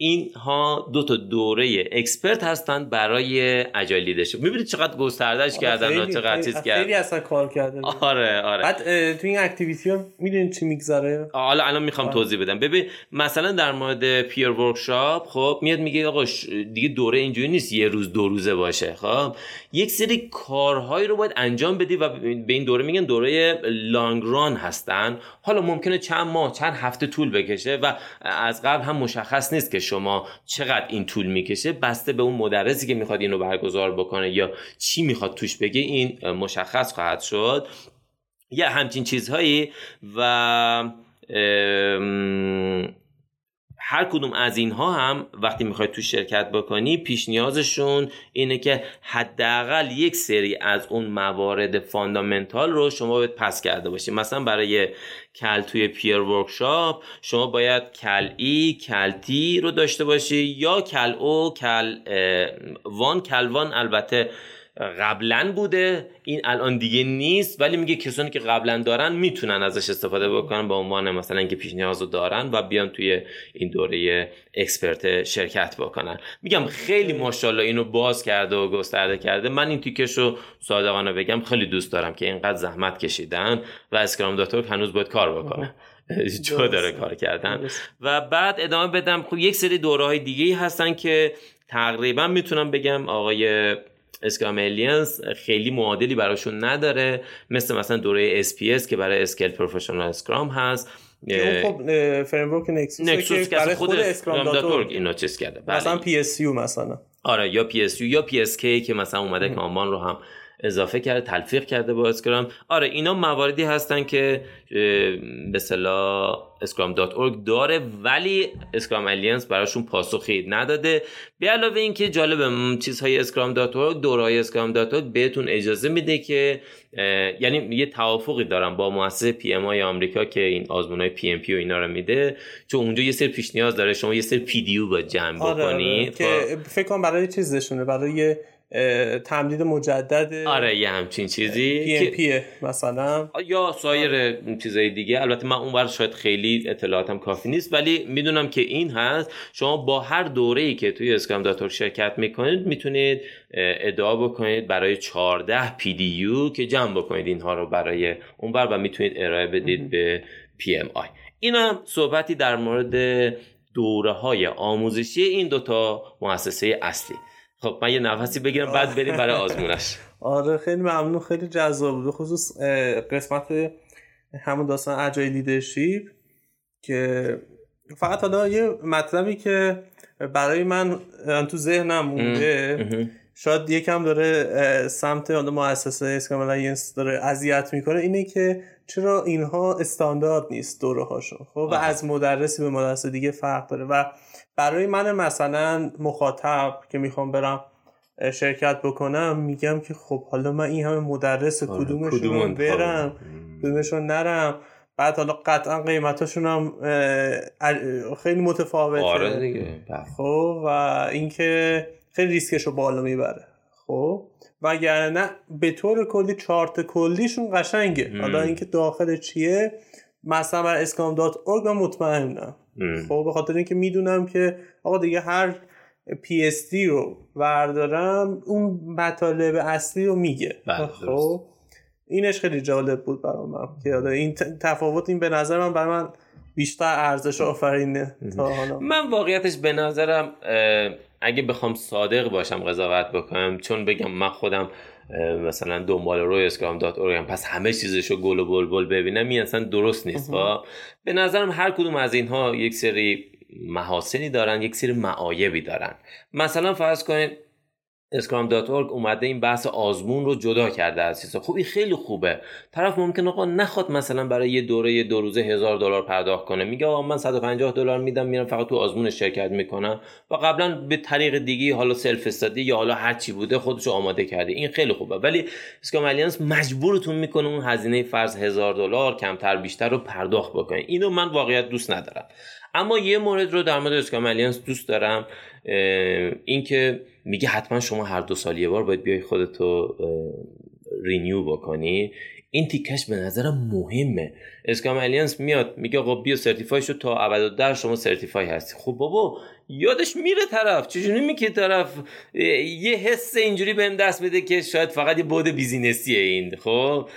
اینها دو تا دوره اکسپرت هستند برای اجایل لیدرشپ. میبینید چقدر گستردهش کردن و چقدر چیز کردن. خیلی اصلا کار کردن. آره آره. بعد تو این اکتیویتی ها میدونید چی میگذاره؟ حالا الان میخوام آره. توضیح بدم. ببین مثلا در مورد پیر ورکشاپ خب میاد میگه آقا دیگه دوره اینجوری نیست یه روز دو روزه باشه. خب یک سری کارهایی رو باید انجام بدی و به این دوره میگن دوره لانگ ران هستن. حالا ممکنه چند ماه چند هفته طول بکشه و از قبل هم مشخص نیست که شما چقدر این طول میکشه، بسته به اون مدرسی که میخواد اینو برگزار بکنه یا چی میخواد توش بگه این مشخص خواهد شد یا همچین چیزهایی. و هر کدوم از اینها هم وقتی میخوای توش شرکت بکنی پیش نیازشون اینه که حداقل یک سری از اون موارد فاندامنتال رو شما باید پس کرده باشی. مثلا برای کل توی پیر ورکشاپ شما باید کل ای کلتی رو داشته باشی یا کل او کل وان. کل وان البته قبلا بوده، این الان دیگه نیست، ولی میگه کسانی که قبلا دارن میتونن ازش استفاده بکنن با عنوان مثلا اینکه پیش نیاز رو دارن و بیان توی این دوره اکسپرت شرکت بکنن. میگم خیلی ماشاءالله اینو باز کرده و گسترده کرده. من این تیکش رو صادقانه بگم خیلی دوست دارم که اینقدر زحمت کشیدن و اسکرام دات اورگ هنوز باید کار بکنه، چه داره کار کردن. و بعد ادامه بدم، خب یک سری دوره‌های دیگه‌ای هستن که تقریبا میتونم بگم آقای اسکاملیانس خیلی معادلی براشون نداره، مثل مثلا دوره اس پی اس که برای اسکیل پروفشنال اسکرام هست، اون خب فریمورک نکسوس که برای خود اسکرام داتورگ اینو چیز کرده، مثلا پی اس یو مثلا، آره یا پی اس یو یا پی اس کی که مثلا اومده که آمان رو هم اضافه کرده، تلفیق کرده با اسکرام. آره اینا مواردی هستن که به اصطلاح اسکرام دات اورگ داره، ولی اسکرام الینس براشون پاسخی نداده. به علاوه اینکه جالب چیزهای اسکرام دات اورگ، دورهای اسکرام دات اورگ بهتون اجازه میده که یعنی یه توافقی دارم با مؤسسه پی ام آی آمریکا که این آزمونای پی ام پی و اینا رو میده، چون اونجا یه سری پیش نیاز داره، شما یه سری پی دی او با جمع بکنید که فکر کنم برای چیزشونه، برای تمدید مجدد، آره یه همچین چیزی، پی ام پیه مثلا یا سایر چیزای دیگه. البته من اون ور شاید خیلی اطلاعاتم کافی نیست، ولی میدونم که این هست، شما با هر دوره‌ای که توی اسکرام دات اورگ شرکت میکنید میتونید ادعا بکنید برای چهارده پی دی یو که جمع بکنید اینها رو برای اون ور و میتونید ارائه بدید مهم. به پی ام آی. اینا صحبتی در مورد دوره‌های آموزشی این دوتا مؤسسه اصلی. خب من یه نفسی بگیرم بعد بریم برای آزمونش. آره خیلی ممنون، خیلی جذاب بود، خصوص قسمت همون داستان اجایل لیدرشپ که فقط حالا یه مطلبی که برای من تو ذهنم مونده، شاید یکم داره سمت اون مؤسسه اسکرام الینس داره اذیت میکنه، اینه که چرا اینها استاندارد نیست دوره هاشون. خب و از مدرسی به مدرس دیگه فرق داره و برای من مثلا مخاطب که میخوام برم شرکت بکنم میگم که خب حالا من این همه مدرس کدومشون برم کدومشون نرم، بعد حالا قطعا قیمتاشون هم خیلی متفاوته. آره دیگه. خب و اینکه خیلی ریسکشو بالا میبره. خب وگرنه به طور کلی چارت کلیشون قشنگه. حالا اینکه داخل چیه مثلا برای اسکام دات اورگ من مطمئنم. خب به خاطر اینکه میدونم که آقا دیگه هر پی اس دی رو بردارم اون مطالب اصلی رو میگه. خب اینش خیلی جالب بود برام که این تفاوت این به نظر من برای من بیشتر ارزش آفرینه تا حالا. من واقعیتش به نظرم اگه بخوام صادق باشم قضاوت بکنم، چون بگم من خودم مثلا دنبال روی اسکرام دات اورگ پس همه چیزشو گل و بلبل ببینم، این اصلا درست نیست. خب به نظرم هر کدوم از اینها یک سری محاسنی دارن، یک سری معایبی دارن. مثلا فرض کنید اسکرام دات اورگ اومده این بحث آزمون رو جدا کرده از چیزا. خب این خیلی خوبه، طرف ممکنه آقا نخواد مثلا برای یه دوره یه دو روزه هزار دلار پرداخت کنه، میگه آقا من صد و پنجاه دلار میدم میرم فقط تو آزمون شرکت میکنم و قبلا به طریق دیگه حالا سلف استادی یا حالا هر چی بوده خودشو آماده کرده. این خیلی خوبه، ولی اسکرام الینس مجبورتون میکنه اون هزینه فرض هزار دلار کمتر بیشتر رو پرداخت بکنه. اینو من واقعیت دوست ندارم. اما یه مورد رو در مورد اسکرام الینس دوست دارم، این که میگه حتما شما هر دو سال یه بار باید بیای خودتو رینیو بکنی. این تیکش به نظرم مهمه. اسکرام الینس میاد میگه خب بیا سرتیفای شو، تا ابد در شما سرتیفای هستی. خب بابا یادش میره طرف چجوری میگه، طرف یه حس اینجوری بهم دست بده که شاید فقط یه بعد بیزینسیه این. خب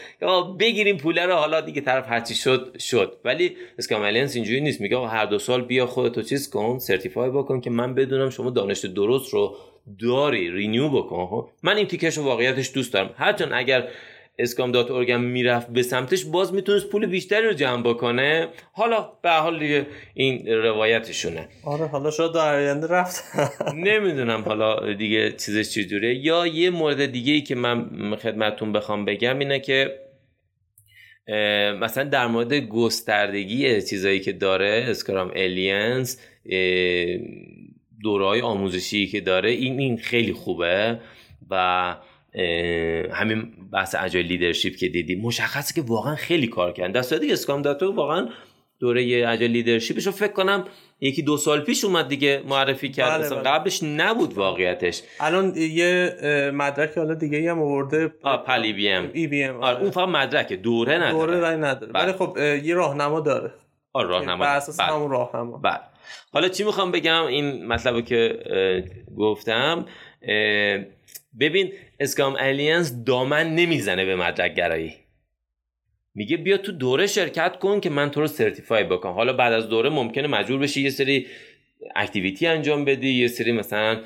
بگیریم پوله رو، حالا دیگه طرف هرچی شد شد. ولی اسکرام الینس اینجوری نیست، میگه هر دو سال بیا خودتو چیز کن، سرتیفای بکن که من بدونم شما دانش درست رو داری، رینیو بکن. من این تیکش رو واقعیتش دوست دارم. هرچند اگر اسکام دات اورگ میرفت به سمتش باز میتونست پول بیشتری رو جمع بکنه، حالا به حال دیگه این روایتشونه. آره حالا شاید در آینده رفت نمیدونم حالا دیگه چیزش چجوره. یا یه مورد دیگه ای که من خدمتتون بخوام بگم اینه که مثلا در مورد گستردگی چیزایی که داره اسکرام الینس، دوره‌های آموزشی که داره، این این خیلی خوبه و همین بحث اجایل لیدرشپ که دیدی مشخصه که واقعا خیلی کار کردن. در صورتی که اسکام دات اورگ واقعا دوره اجایل لیدرشپش رو فکر کنم یکی دو سال پیش اومد دیگه معرفی کرد، مثلا قبلش نبود واقعیتش. الان یه مدرک حالا دیگه هم آورده، پلی بی ام ای بی ام، آره اون فقط مدرکه، دوره نداره. دوره نداره ولی خب یه راهنما داره. آره راهنما بر اساس همون راهنما. بله حالا چی میخوام بگم این مطلبو که گفتم، ببین اسکام الینس دامن نمیزنه به مدرک گرایی، میگه بیا تو دوره شرکت کن که من تو رو سرتیفای بکنم. حالا بعد از دوره ممکنه مجبور بشی یه سری اکتیویتی انجام بده، یه سری مثلا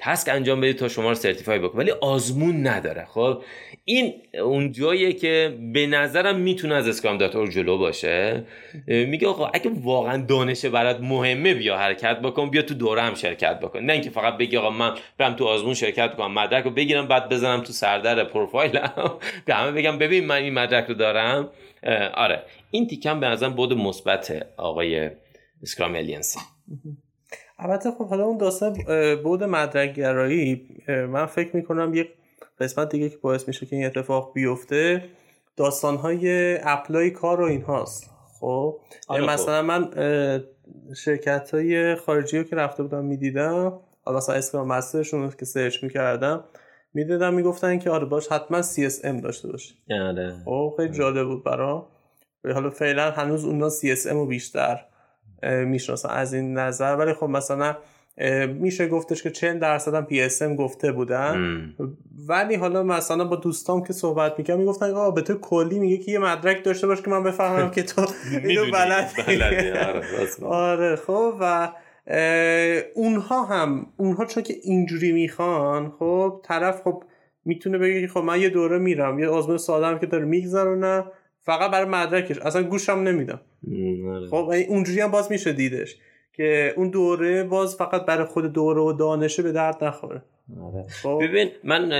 تسک انجام بده تا شما رو سرتیفای بکنه، ولی آزمون نداره. خب این اون جاییه که به نظرم میتونه از اسکرام دات اورگ جلو باشه. میگه آقا اگه واقعا دانش برات مهمه بیا حرکت بکن، بیا تو دوره هم شرکت بکن، نه اینکه فقط بگی آقا من برم تو آزمون شرکت کنم مدرک رو بگیرم بعد بزنم تو سردر پروفایلم به همه بگم ببین من این مدرک رو دارم. آره این تیکم به نظرم بود مثبت آقای اسکرام الینسی. البته خب حالا اون داستان بود مدرک گرایی، من فکر میکنم یک قسمت دیگه که باعث میشه که این اتفاق بیفته داستانهای اپلای کار و اینهاست. خب مثلا من شرکت‌های خارجی رو که رفته بودم میدیدم، حالا مثلا اسکرام مسترشون رو که سرچ میکردم میدیدم میگفتن که آره باش حتما سی اس ام داشته باشه. خب خیلی جالب بود برام. حالا فعلا هنوز اونا سی اس ام رو بیشتر میشناسن از این نظر، ولی خب مثلا میشه گفتش که چند درصد هم پی اس ام گفته بودن ام. ولی حالا مثلا با دوستام که صحبت میکنم میگفتن آقا به تو کلی میگه که یه مدرک داشته باش که من بفهمم که تو اینو بلدی. آره خب و اونها هم اونها چون که اینجوری میخوان، خب طرف خب میتونه بگه خب من یه دوره میرم یه آزمون ساده هم که داره میگذرونه فقط برای مدرکش، اصلا گوشم نمیدم. خب اونجوری هم باز میشه دیدش که اون دوره باز فقط برای خود دوره و دانشه به درد نخوره. خب. ببین من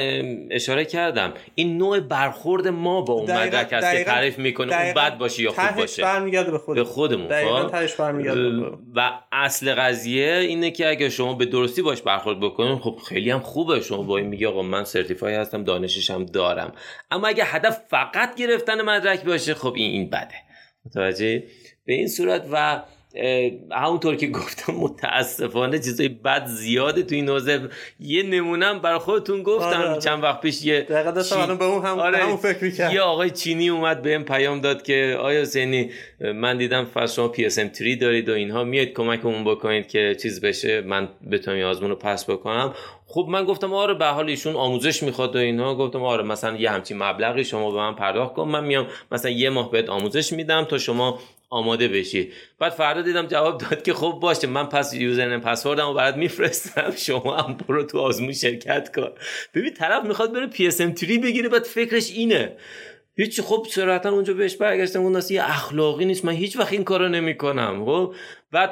اشاره کردم این نوع برخورد ما با اون مدرک است که تعریف میکنه اون بد باشه یا خوب باشه، برمیگرده به خودمون، به خودمون. دقیقاً تهش برمیگرده به خودمون. و اصل قضیه اینه که اگه شما به درستی باش برخورد بکنین خب خیلی هم خوبه. شما با این میگی آقا من سرتیفای هستم دانشش هم دارم، اما اگه هدف فقط گرفتن مدرک باشه خب این این بده. متوجه به این صورت و همونطور که گفتم متاسفانه چیزای بد زیاده تو این حوزه. یه نمونم برای خودتون گفتم. آره. چند وقت پیش یه دقیقاً چین... به اون هم... آره. همون فکر می‌کردم. یه آقای چینی اومد بهم پیام داد که آیا حسینی من دیدم فاز شما پی اس ام سه دارید و اینها، میاد کمکمون بکنید که چیز بشه من بتونم آزمون رو پس بکنم. خب من گفتم آره به حال ایشون آموزش میخواد و اینها، گفتم آره مثلا یه همچین مبلغی شما به من پرداخت کن، من میام مثلا یه ماه بهت آموزش میدم تا شما آماده بشی. بعد فردا دیدم جواب داد که خب باشه من پس یوزرنیم پسوردمو برات میفرستم شما هم برو تو آزمون شرکت کن. ببین طرف میخواد بره پی اس ام تری بگیره بعد فکرش اینه. هیچ خب صراحتا اونجا بهش برگشتم اون ناسی اخلاقی نیست، من هیچ وقت این کارو نمیکنم. خب بعد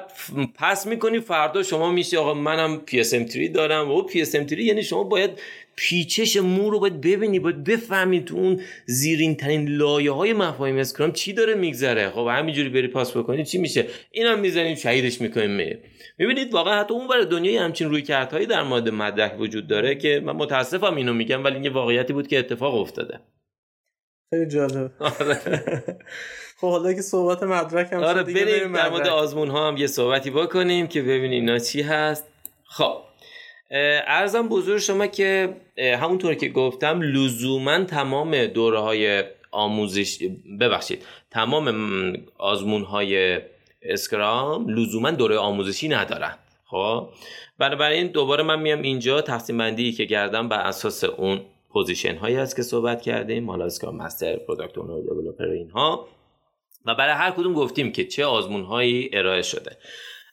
پس میکنی فردا شما میشه آقا منم پی اس ام تری دارم. و پی اس ام تری یعنی شما باید پیچش مو رو باید ببینی، باید بفهمی تو اون زیرین ترین لایه های مفاهیم اسکرام چی داره میگذره. خب همینجوری بری پاس بکنی چی میشه، اینم میزنیم شهیدش میکنیم. میبینید واقعا حتی اون برای دنیای همچین رویکردهایی در مورد مدرک وجود داره که من متاسفم اینو میگم ولی این یه واقعیتی بود که اتفاق افتاده. خیلی جالب. خب حالا که صحبت مدرک هم آره دیگه بریم در مورد آزمون ها هم یه صحبتی بکنیم که ببینید اینا چی هست. خب عرضم بزرگ شما که همونطور که گفتم لزوماً تمام دوره های آموزش ببخشید تمام آزمون های اسکرام لزوماً دوره آموزشی ندارن. خب بنابراین دوباره من میام اینجا تقسیم بندی که کردم بر اساس اون پوزیشن هایی هست که صحبت کردیم، حالا اسکرام مستر، پروداکت اونر، دیولپر اینها، و برای هر کدوم گفتیم که چه آزمون هایی ارائه شده.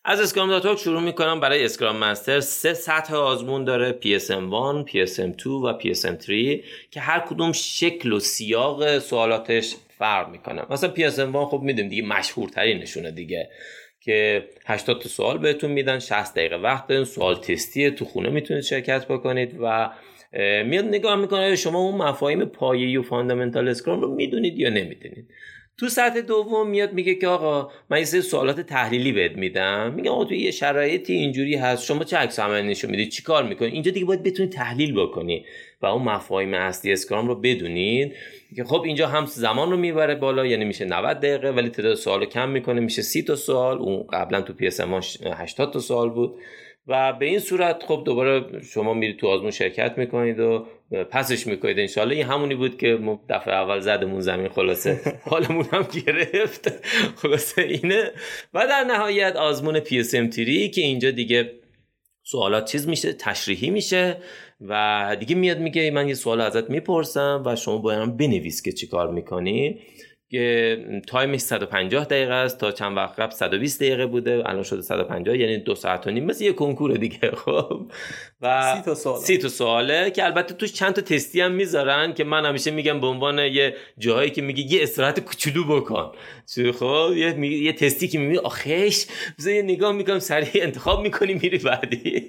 از اسکرام دات اورگ شروع میکنم. برای اسکرام مستر سه سطح آزمون داره، پی اس ام یک، پی اس ام دو و پی اس ام سه که هر کدوم شکل و سیاق سوالاتش فرق میکنه. مثلا پی اس ام یک خب میدونیم دیگه مشهورترینشونه دیگه که هشتاد تا سوال بهتون میدن، شصت دقیقه وقت دارین، سوال تستیه، تو خونه میتونید شرکت بکنید و میاد نگاه میکنه شما اون مفاهیم پایه‌ای و فاندامنتال اسکرام رو میدونید یا نمیدونید. تو سطح دوم میاد میگه که آقا من یه سری سوالات تحلیلی بهت میدم، میگم آقا تو یه شرایطی اینجوری هست شما چه عکس عملی نشون میدی، چیکار میکنی. اینجا دیگه باید بتونی تحلیل بکنی و اون مفاهیم اصلی اسکرام رو بدونید که خب اینجا هم زمان رو میبره بالا، یعنی میشه نود دقیقه ولی تعداد سوالو کم میکنه میشه سی تا سوال، اون قبلا تو پی اس ام هشتاد تا سوال بود. و به این صورت خب دوباره شما میرید تو آزمون شرکت میکنید و پسش میکنید. انشالله این همونی بود که دفعه اول زدمون زمین، خلاصه حالمون هم گرفت. خلاصه اینه. و در نهایت آزمون پی اس ام تری که اینجا دیگه سوالات چیز میشه، تشریحی میشه و دیگه میاد میگه من یه سوال ازت میپرسم و شما باید بنویس که چی کار میکنی. که تایمش صد و پنجاه دقیقه است، تا چند وقت قبل صد و بیست دقیقه بوده، الان شده صد و پنجاه، یعنی دو ساعت و نیم، مثل یه کنکور دیگه. خب و سی تا سواله سی تا سواله که البته توش چند تا تستی هم میذارن که من همیشه میگم به عنوان یه جایی که میگه یه استراحت کوچولو بکن. خب یه می... یه تستی که میگم آخیش بذار یه نگاه میکنم، سریع انتخاب میکنی میری بعدی.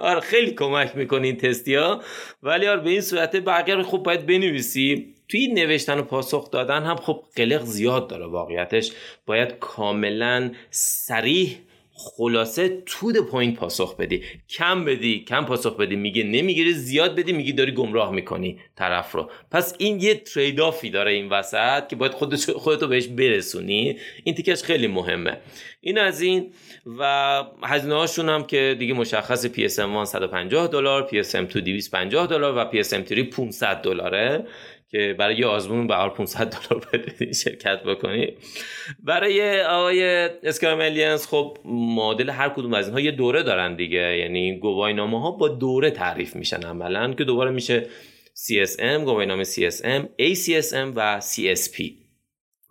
آره خیلی کمک میکنه این تستیا، ولی آره به این صورت بقیه خوب باید بنویسی. توی نوشتن و پاسخ دادن هم خب قلق زیاد داره واقعیتش، باید کاملا صریح خلاصه تو د پوینت پاسخ بدی. کم بدی کم پاسخ بدی میگه نمیگیری، زیاد بدی میگی داری گمراه میکنی طرف رو. پس این یه ترید آفی داره این وسط که باید خودت خودتو بهش برسونی. این تیکش خیلی مهمه. این از این. و هزینه هاشون هم که دیگه مشخص، پی اس ام یک صد و پنجاه دلار، پی اس ام دو دویست و پنجاه دلار و پی اس ام سه پانصد دلاره که برای یه آزمون به حال پانصد دلار بدید شرکت بکنی. برای آقای اسکرام الینس خب معادل هر کدوم از اینها یه دوره دارن دیگه، یعنی گواهینامه ها با دوره تعریف میشن عملاً، که دوباره میشه سی اس ام، گواهینامه سی اس ام، ای سی اس ام و سی اس پی.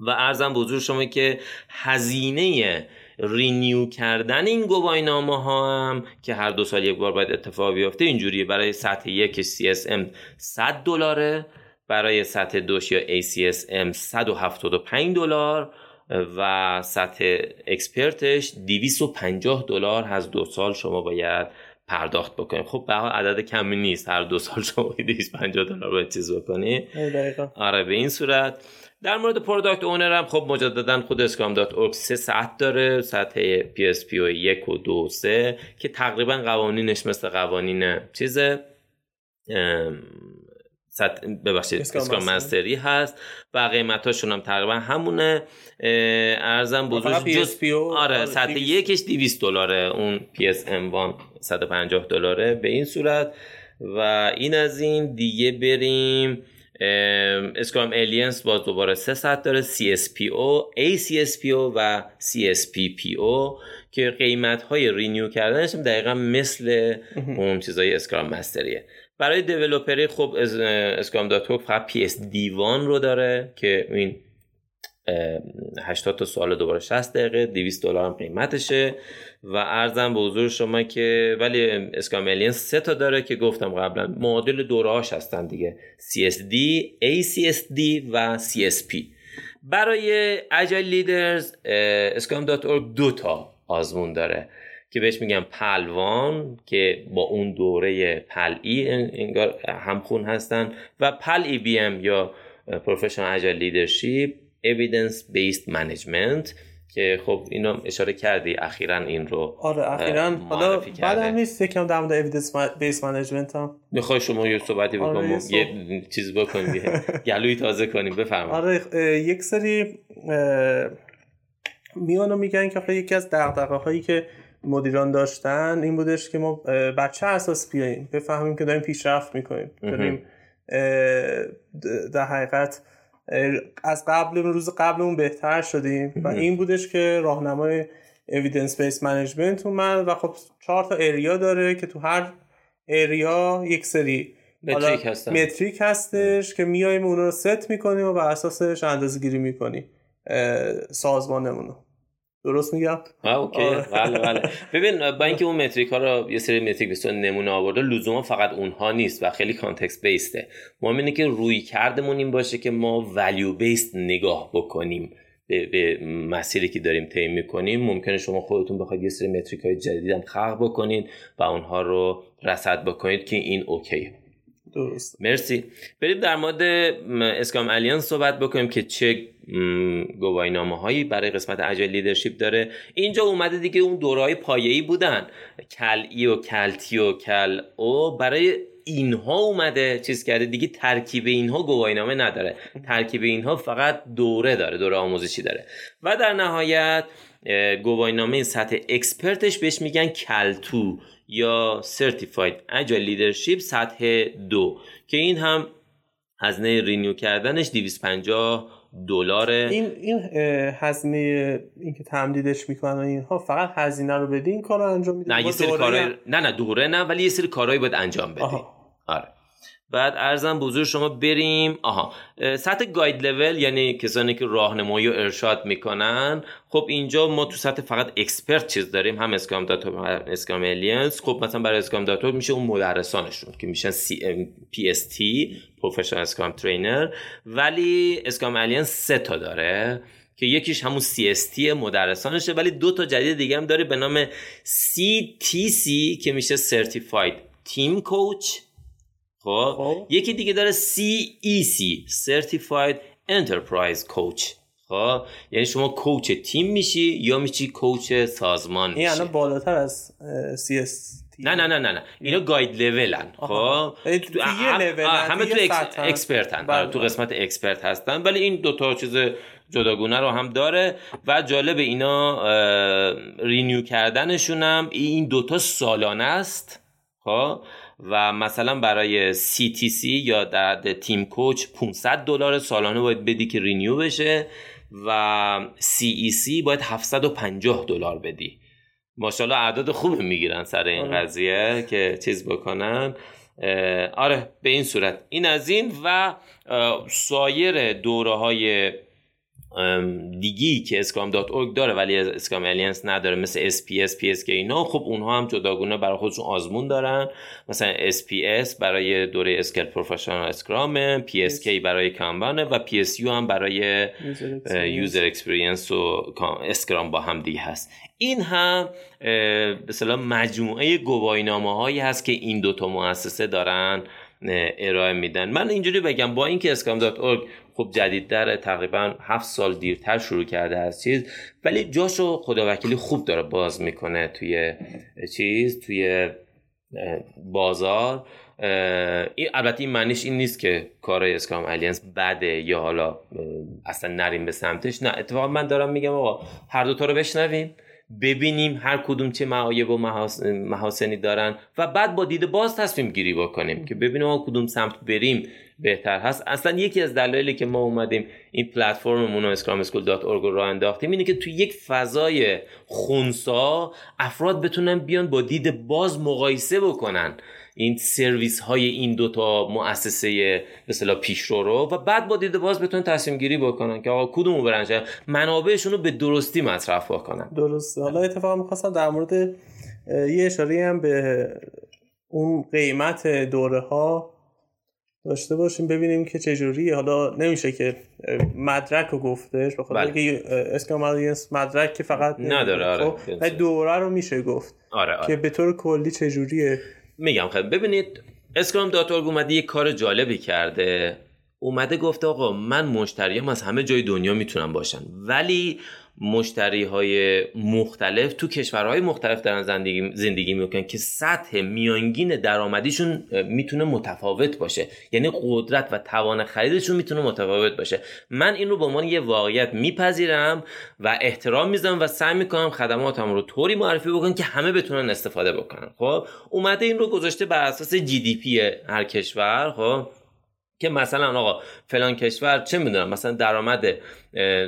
و عرضم به حضور شما که هزینه رینیو کردن این گواهینامه ها هم که هر دو سال یک بار باید اتفاق بیفته اینجوریه. برای سطح یک سی اس ام صد دلاره، برای سطح دوش یا ای سی اس ام صد و هفتاد و پنج دلار و سطح اکسپرتش دویست و پنجاه دلار از دو سال شما باید پرداخت بکنید. خب به هر عدد کمی نیست، هر دو سال شما دویست و پنجاه دلار باید چیز بکنید. آره به این صورت. در مورد پروداکت اونر هم خب مجددا خود اسکرام دات اورگ سه ساعت داره، سطح پی اس پی او یک و دو و سه که تقریبا قوانینش مثل قوانین چیزه ببخشید اسکرام مستری هست و قیمتاشون هم تقریبا همونه. ارزم بزرگ جز آره سطح یکش دویست دلاره، اون پی اس ام وان صد و پنجاه دلاره. به این صورت. و این از این. دیگه بریم اسکرام الینس باز دوباره سه ساعت داره، سی اس پی او، ای سی اس پی او و سی اس پی پی او که قیمت های رینیو کردنش هم دقیقا مثل اون چیزای اسکرام مستریه. برای دیولوپری خب اسکرام دات اورگ فقط پی اس دی وان رو داره که این هشتاد تا سوال دوباره شصت دقیقه، دویست دلار هم قیمتشه. و عرضم به حضور شما که ولی اسکرام الینس سه تا داره که گفتم قبلا معادل دورهاش هستن دیگه، سی اس دی، ای سی اس دی و سی اس پی. برای اجایل لیدرز اسکرام دات اورگ دو تا آزمون داره که بهش میگن پلوان که با اون دوره پلعی انگار همخون هستن، و پلعی بی ام یا پروفشنال اجایل لیدرشپ، اویدنس بیسد منیجمنت که خب اینو اشاره کردی اخیراً این رو. آره اخیراً حالا بعدم نیست یکم در مورد اویدنس بیسد منیجمنت هم میخوای شما یه صحبتی بکنم. آره یه, یه چیز بکنی گلوی تازه کنیم. بفرمایید. آره یک سری میانو میگن که یکی از دغدغه‌هایی که مدیران داشتن این بودش که ما بر چه اساس بیاییم بفهمیم که داریم پیشرفت میکنیم، داریم در حقیقت از قبل روز قبلمون بهتر شدیم. و این بودش که راهنمای اویدنس بیس منیجمنت اومد و خب چهار تا اریا داره که تو هر اریا یک سری متریک هستن متریک هستش که میایم اون رو ست میکنیم و بر اساسش اندازه‌گیری میکنیم سازمانمون رو. درست میگم؟ آه اوکی. بله بله. ببین با اینکه اون متریک ها رو یه سری متریک بسیار نمونه آورده، لزوما فقط اونها نیست و خیلی کانتکست بیسته. مهم اینه که روی کردمون این باشه که ما ولیو بیست نگاه بکنیم به, به مسیری که داریم طی می‌کنیم. ممکنه شما خودتون بخواید یه سری متریک های جدید هم خلق بکنید و اونها رو رصد بکنید که این اوکیه. درست. مرسی. بریم در مورد اسکرام الینس صحبت بکنیم که چه گواهینامه هایی برای قسمت اجایل لیدرشپ داره. اینجا اومده دیگه اون دورهای پایه‌ای بودن، کل ای و کل تی و کل او، برای اینها اومده چیز کرده دیگه. ترکیب اینها گواهینامه نداره، ترکیب اینها فقط دوره داره، دوره آموزشی داره. و در نهایت گواهینامه سطح اکسپرتش بهش میگن کل تو یا سرتیفاید اجایل لیدرشپ سطح دو که این هم هزینه رینیو کردنش دویست و پنجاه دلاره. این این هزینه این که تمدیدش میکنن اینها فقط هزینه رو بدین کارو انجام میدن. نه یه سری کارای نه نه دوره نه ولی یه سری کارهایی باید انجام بدین. آره بعد عرضم به حضور شما بریم. آها سطح گاید لول یعنی کسانی که راهنمایی و ارشاد میکنن. خب اینجا ما تو سطح فقط اکسپرت چیز داریم، هم اسکرام داتا هم اسکرام الینس. خب مثلا برای اسکرام داتا میشه اون مدرسانشون که میشن سی ام پی اس تی پروفشنال اسکرام ترینر، ولی اسکرام الینس سه تا داره که یکیش همون سی اس تی مدرسانشه، ولی دو تا جدید دیگه هم داره به نام سی تی سی که میشه سرتیفاید تیم کوچ. خب یکی دیگه داره سی ای سی Certified Enterprise Coach. خب یعنی شما کوچ تیم میشی یا میشی کوچ سازمان میشی. این الان بالاتر از سی اس تی. نه نه نه نه نه اینا گاید لولن. خب یعنی تو یه لول همه تو اکس... اکسپرتن بلد. تو قسمت اکسپرت هستن، ولی این دو تا چیز جداگونه رو هم داره و جالب اینا رینیو کردنشون هم این دوتا سالانه است. خب و مثلا برای سی تی سی یا در تیم کوچ پانصد دلار سالانه باید بدی که رینیو بشه و سی ای سی باید هفتصد و پنجاه دلار بدی. ماشاءالله اعداد خوب میگیرن سر این آره. قضیه که چیز بکنن. آره به این صورت این از این و سایر دوره‌های دیگی که اسکرام دات اورگ داره ولی اسکرام الینس نداره، مثل اس پی اس، پی اس کی اینا، خب اونها هم جداگونه برای خودشون آزمون دارن. مثلا اس پی اس برای دوره اسکل پروفشنال اسکرام، پی اس کی برای کانبانه و پی اس یو هم برای یوزر اکسپریانس و اسکرام با هم دیگه هست. این هم به اصطلاح مجموعه گواهینامه‌هایی هست که این دو تا مؤسسه دارن ارائه میدن. من اینجوری بگم با اینکه اسکرام دات اورگ خب جدیدتر تقریبا هفت سال دیرتر شروع کرده از چیز، ولی جاشو خداوکیلی خوب داره باز میکنه توی چیز توی بازار. این البته این معنیش این نیست که کارای اسکرام الینس بده یا حالا اصلا نریم به سمتش، نه اتفاقا من دارم میگم آقا هر دوتا رو بشنویم ببینیم هر کدوم چه معایب و محاسنی دارن و بعد با دید باز تصمیم گیری بکنیم که ببینیم ما کدوم سمت بریم بهتر هست. اصلا یکی از دلایلی که ما اومدیم این پلتفرممون رو اسکرام اسکول دات اورگ رو راه انداختیم اینه که تو یک فضای خنثی افراد بتونن بیان با دید باز مقایسه بکنن این سرویس های این دوتا مؤسسه به اصطلاح پیشرو رو و بعد با دید باز بتونن تصمیم گیری بکنن که آقا کدومو برن، منابعشون رو به درستی مصرف بکنن. درسته. حالا اتفاقا می‌خواستم در مورد یه اشاره هم به اون قیمت دوره ها داشته باشیم ببینیم که چجوریه. حالا نمیشه که مدرک رو گفتش بخاطر اینکه اسکرام الینس مدرک که فقط نداره. آره. ولی دوره رو میشه گفت. آره آره. که به طور کلی چجوریه میگم. خب ببینید اسکرام دات اورگ اومده یه کار جالبی کرده، اومده گفته آقا من مشتریام از همه جای دنیا میتونن باشن، ولی مشتری های مختلف تو کشورهای مختلف دارن زندگی زندگی میکنن که سطح میانگین درآمدیشون میتونه متفاوت باشه، یعنی قدرت و توان خریدشون میتونه متفاوت باشه. من این رو به عنوان یه واقعیت میپذیرم و احترام میذارم و سعی میکنم خدماتم رو طوری معرفی بکنم که همه بتونن استفاده بکنن. خب اومده این رو گذاشته بر اساس جی دی پی هر کشور. خب که مثلا آقا فلان کشور چه میدونم مثلا درآمد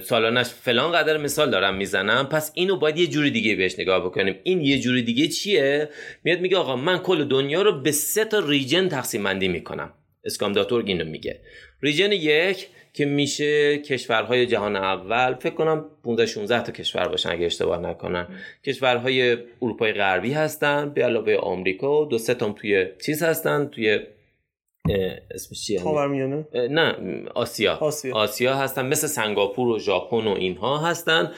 سالانش فلان قدر، مثال دارم میزنم، پس اینو باید یه جوری دیگه بهش نگاه بکنیم. این یه جوری دیگه چیه؟ میاد میگه آقا من کل دنیا رو به سه تا ریجن تقسیم بندی میکنم. اسکام دات اورگ اینو میگه. ریجن یک که میشه کشورهای جهان اول، فکر کنم پانزده شانزده تا کشور باشن اگه اشتباه نکنن، کشورهای اروپای غربی هستن به علاوه آمریکا و دو سه تا توی چیز هستن توی اسمش چیه؟ خاورمیانه؟ نه آسیا. آسیا آسیا هستن، مثل سنگاپور و ژاپن و اینها هستن.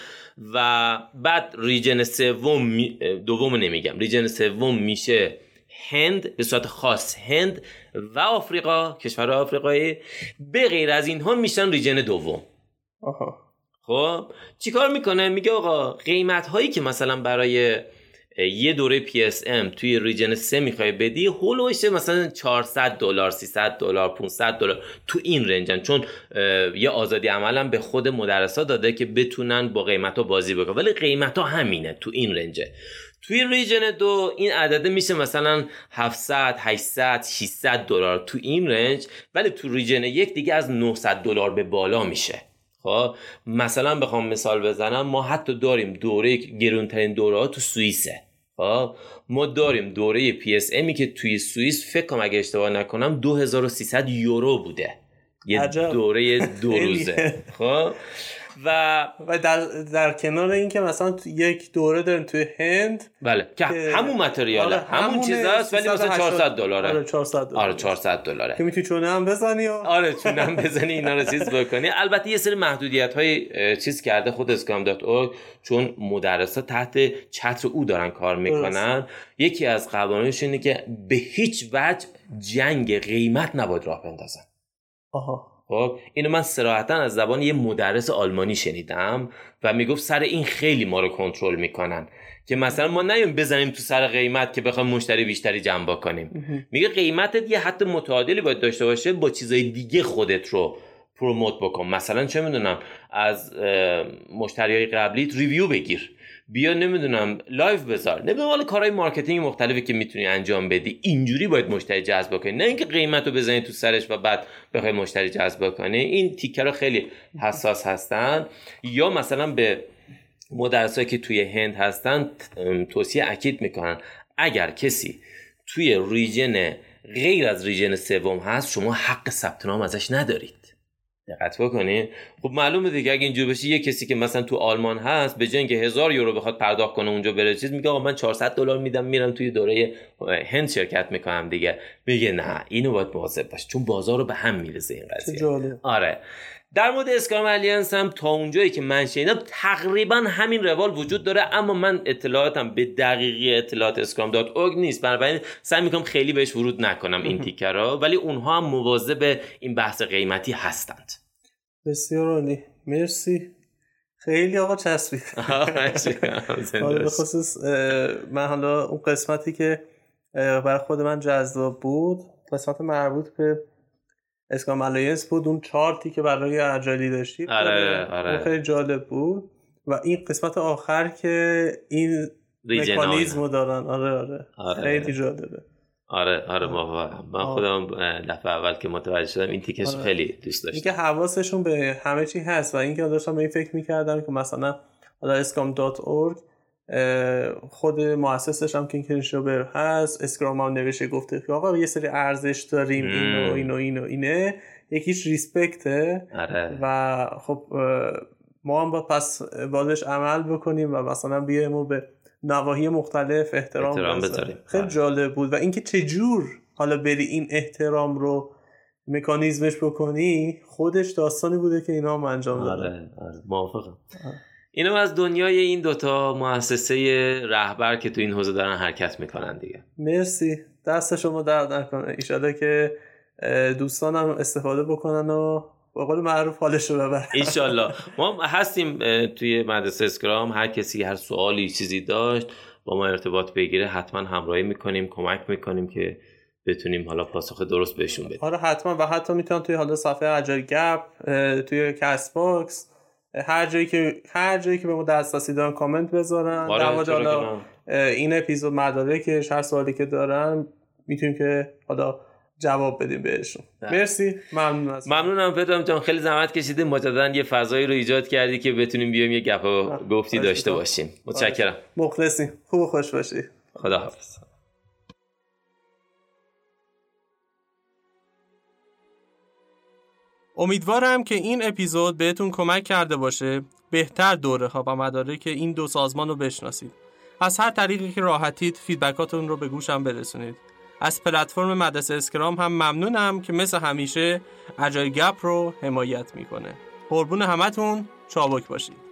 و بعد ریجن سوم دوم نمیگم، ریجن سوم میشه هند، به صورت خاص هند و آفریقا، کشورهای آفریقایی. به غیر از اینها میشن ریجن دوم. آها. خب چیکار میکنه؟ میگه آقا قیمت هایی که مثلا برای یه دوره پی اس ام توی ریجن سه میخوای بدی هولوشه مثلا چهارصد دلار، سیصد دلار، پانصد دلار، تو این رنجن، چون یه آزادی عملا به خود مدرسا داده که بتونن با قیمتا بازی بکنن، ولی قیمتا همینه تو این رنجه. توی ریجن دو این عدده میشه مثلا هفتصد هشتصد ششصد دلار تو این رنج، ولی تو ریجن یک دیگه از نهصد دلار به بالا میشه. خب مثلا بخوام مثال بزنم، ما حتی داریم دوره گرونترین دوره ها تو سوئیسه. خب ما داریم دوره پی اس امی که توی سوئیس فکر کنم اگه اشتباه نکنم دو هزار و سیصد یورو بوده، یه عجب. دوره دو روزه خب و و در در کنار این که مثلا یک دوره داریم توی هند، بله، که همون متریاله، همون چیزاست، ولی مثلا چهارصد دلاره. آره چهارصد دلار. آره چهارصد دلاره که میتونی چونه هم بزنی و آره چونه هم بزنی اینا رو چیز بکنی. البته یه سری محدودیت‌های چیز کرده خود اسکام دات او، چون مدرسا تحت چتر او دارن کار میکنن. یکی از قوانینش اینه که به هیچ وجه جنگ قیمت نباید راه بندازن. آها. خب اینو من صراحتاً از زبان یه مدرس آلمانی شنیدم و میگفت سر این خیلی ما رو کنترل میکنن که مثلا ما نیم بزنیم تو سر قیمت که بخوایم مشتری بیشتری جنبا کنیم. میگه قیمتت یه حد متعادلی باید داشته باشه، با چیزای دیگه خودت رو پروموت بکن. مثلا چه میدونم از مشتریای قبلیت ریویو بگیر، بیا نمیدونم لایو بذار، نمیدونم حالا کارهای مارکتینگ مختلفی که میتونی انجام بدی. اینجوری باید مشتری جذب کنی، نه اینکه قیمتو بزنی تو سرش و بعد بخوای مشتری جذب کنی. این تیکه رو خیلی حساس هستن. یا مثلا به مدرسایی که توی هند هستن توصیه اکید میکنن اگر کسی توی ریجن غیر از ریجن سوم هست شما حق ثبت نام ازش ندارید. دقت بکنید. خب معلومه دیگه اگه اینجوری بشه یه کسی که مثلا تو آلمان هست به جای اینکه هزار یورو بخواد پرداخت کنه اونجا بره چیز، میگه آقا من چهارصد دلار میدم میرم توی دوره هند شرکت میکنم دیگه. میگه نه، اینو باید مواظب باش چون بازار رو به هم میرزه این قضیه. آره در مورد اسکام الینس هم تا اونجایی که من شنیدم تقریبا همین روال وجود داره، اما من اطلاعاتم به دقیقی اطلاعات اسکام دات اورگ نیست، بنابراین سعی میکنم خیلی بهش ورود نکنم این تیکه را، ولی اونها هم مواظب این بحث قیمتی هستند. بسیار عالی، مرسی خیلی آقا چسبید. حالا به خصوص من حالا اون قسمتی که برای خود من جذاب بود قسمت مربوط به اسکام الینس بود، اون چارتی که برای اجایلی داشتید. آره آره خیلی جالب بود و این قسمت آخر که این مکانیزمو دارن. آره آره, آره. خیلی جالبه. آره آره واقعا من خودم دفعه اول که متوجه شدم این تیکش آره. خیلی دوست داشتم. اینکه حواسشون به همه چی هست و اینکه داشتم به این فکر می‌کردم که مثلا حالا اسکام دات اورگ خود مؤسسش هم کینگ شوبر هست، اسکرام هم نوشته گفته که آقا یه سری ارزش داریم، اینو اینو اینو اینه، یکیش ریسپکته. آره. و خب ما هم با پس بالش عمل بکنیم و مثلا بیایم و به نواحی مختلف احترام, احترام بذاریم. خیلی جالب بود و اینکه چجور حالا بری این احترام رو مکانیزمش بکنی خودش داستانی بوده که اینا هم انجام دادن. آره آره موافقم. اینم از دنیای این دوتا مؤسسه رهبر که تو این حوزه دارن حرکت میکنن دیگه. مرسی، دست شما درد نکنه، ایشالا که دوستانم استفاده بکنن و به قول معروف حالش رو ببرن. ایشالا ما هستیم توی مدرسه اسکرام، هر کسی هر سوالی چیزی داشت با ما ارتباط بگیره، حتما همراهی میکنیم، کمک میکنیم که بتونیم حالا پاسخ درست بهشون بدیم. آره حتما، و حتی میتونن توی حالا صفحه اجایل گپ، توی کست باکس، هر جایی که هر جایی که به ما دسترسی دارن کامنت بذارن. حالا این اپیزود مدارکش، هر سوالی که دارن میتونیم که حالا جواب بدیم بهشون. ده. مرسی، ممنون از ممنونم فدام جان، خیلی زحمت کشیدین، مجددا یه فضایی رو ایجاد کردی که بتونیم بیایم یه گپا گفتی داشته باشیم. متشکرم، مخلصیم، خوب و خوش باشی، خداحافظ. امیدوارم که این اپیزود بهتون کمک کرده باشه بهتر دوره ها و مدارک این دو سازمان رو بشناسید. از هر طریقی که راحتید فیدبکاتون رو به گوشم برسونید. از پلتفرم مدرسه اسکرام هم ممنونم که مثل همیشه اجایل گپ رو حمایت میکنه. قربون همتون، چابک باشید.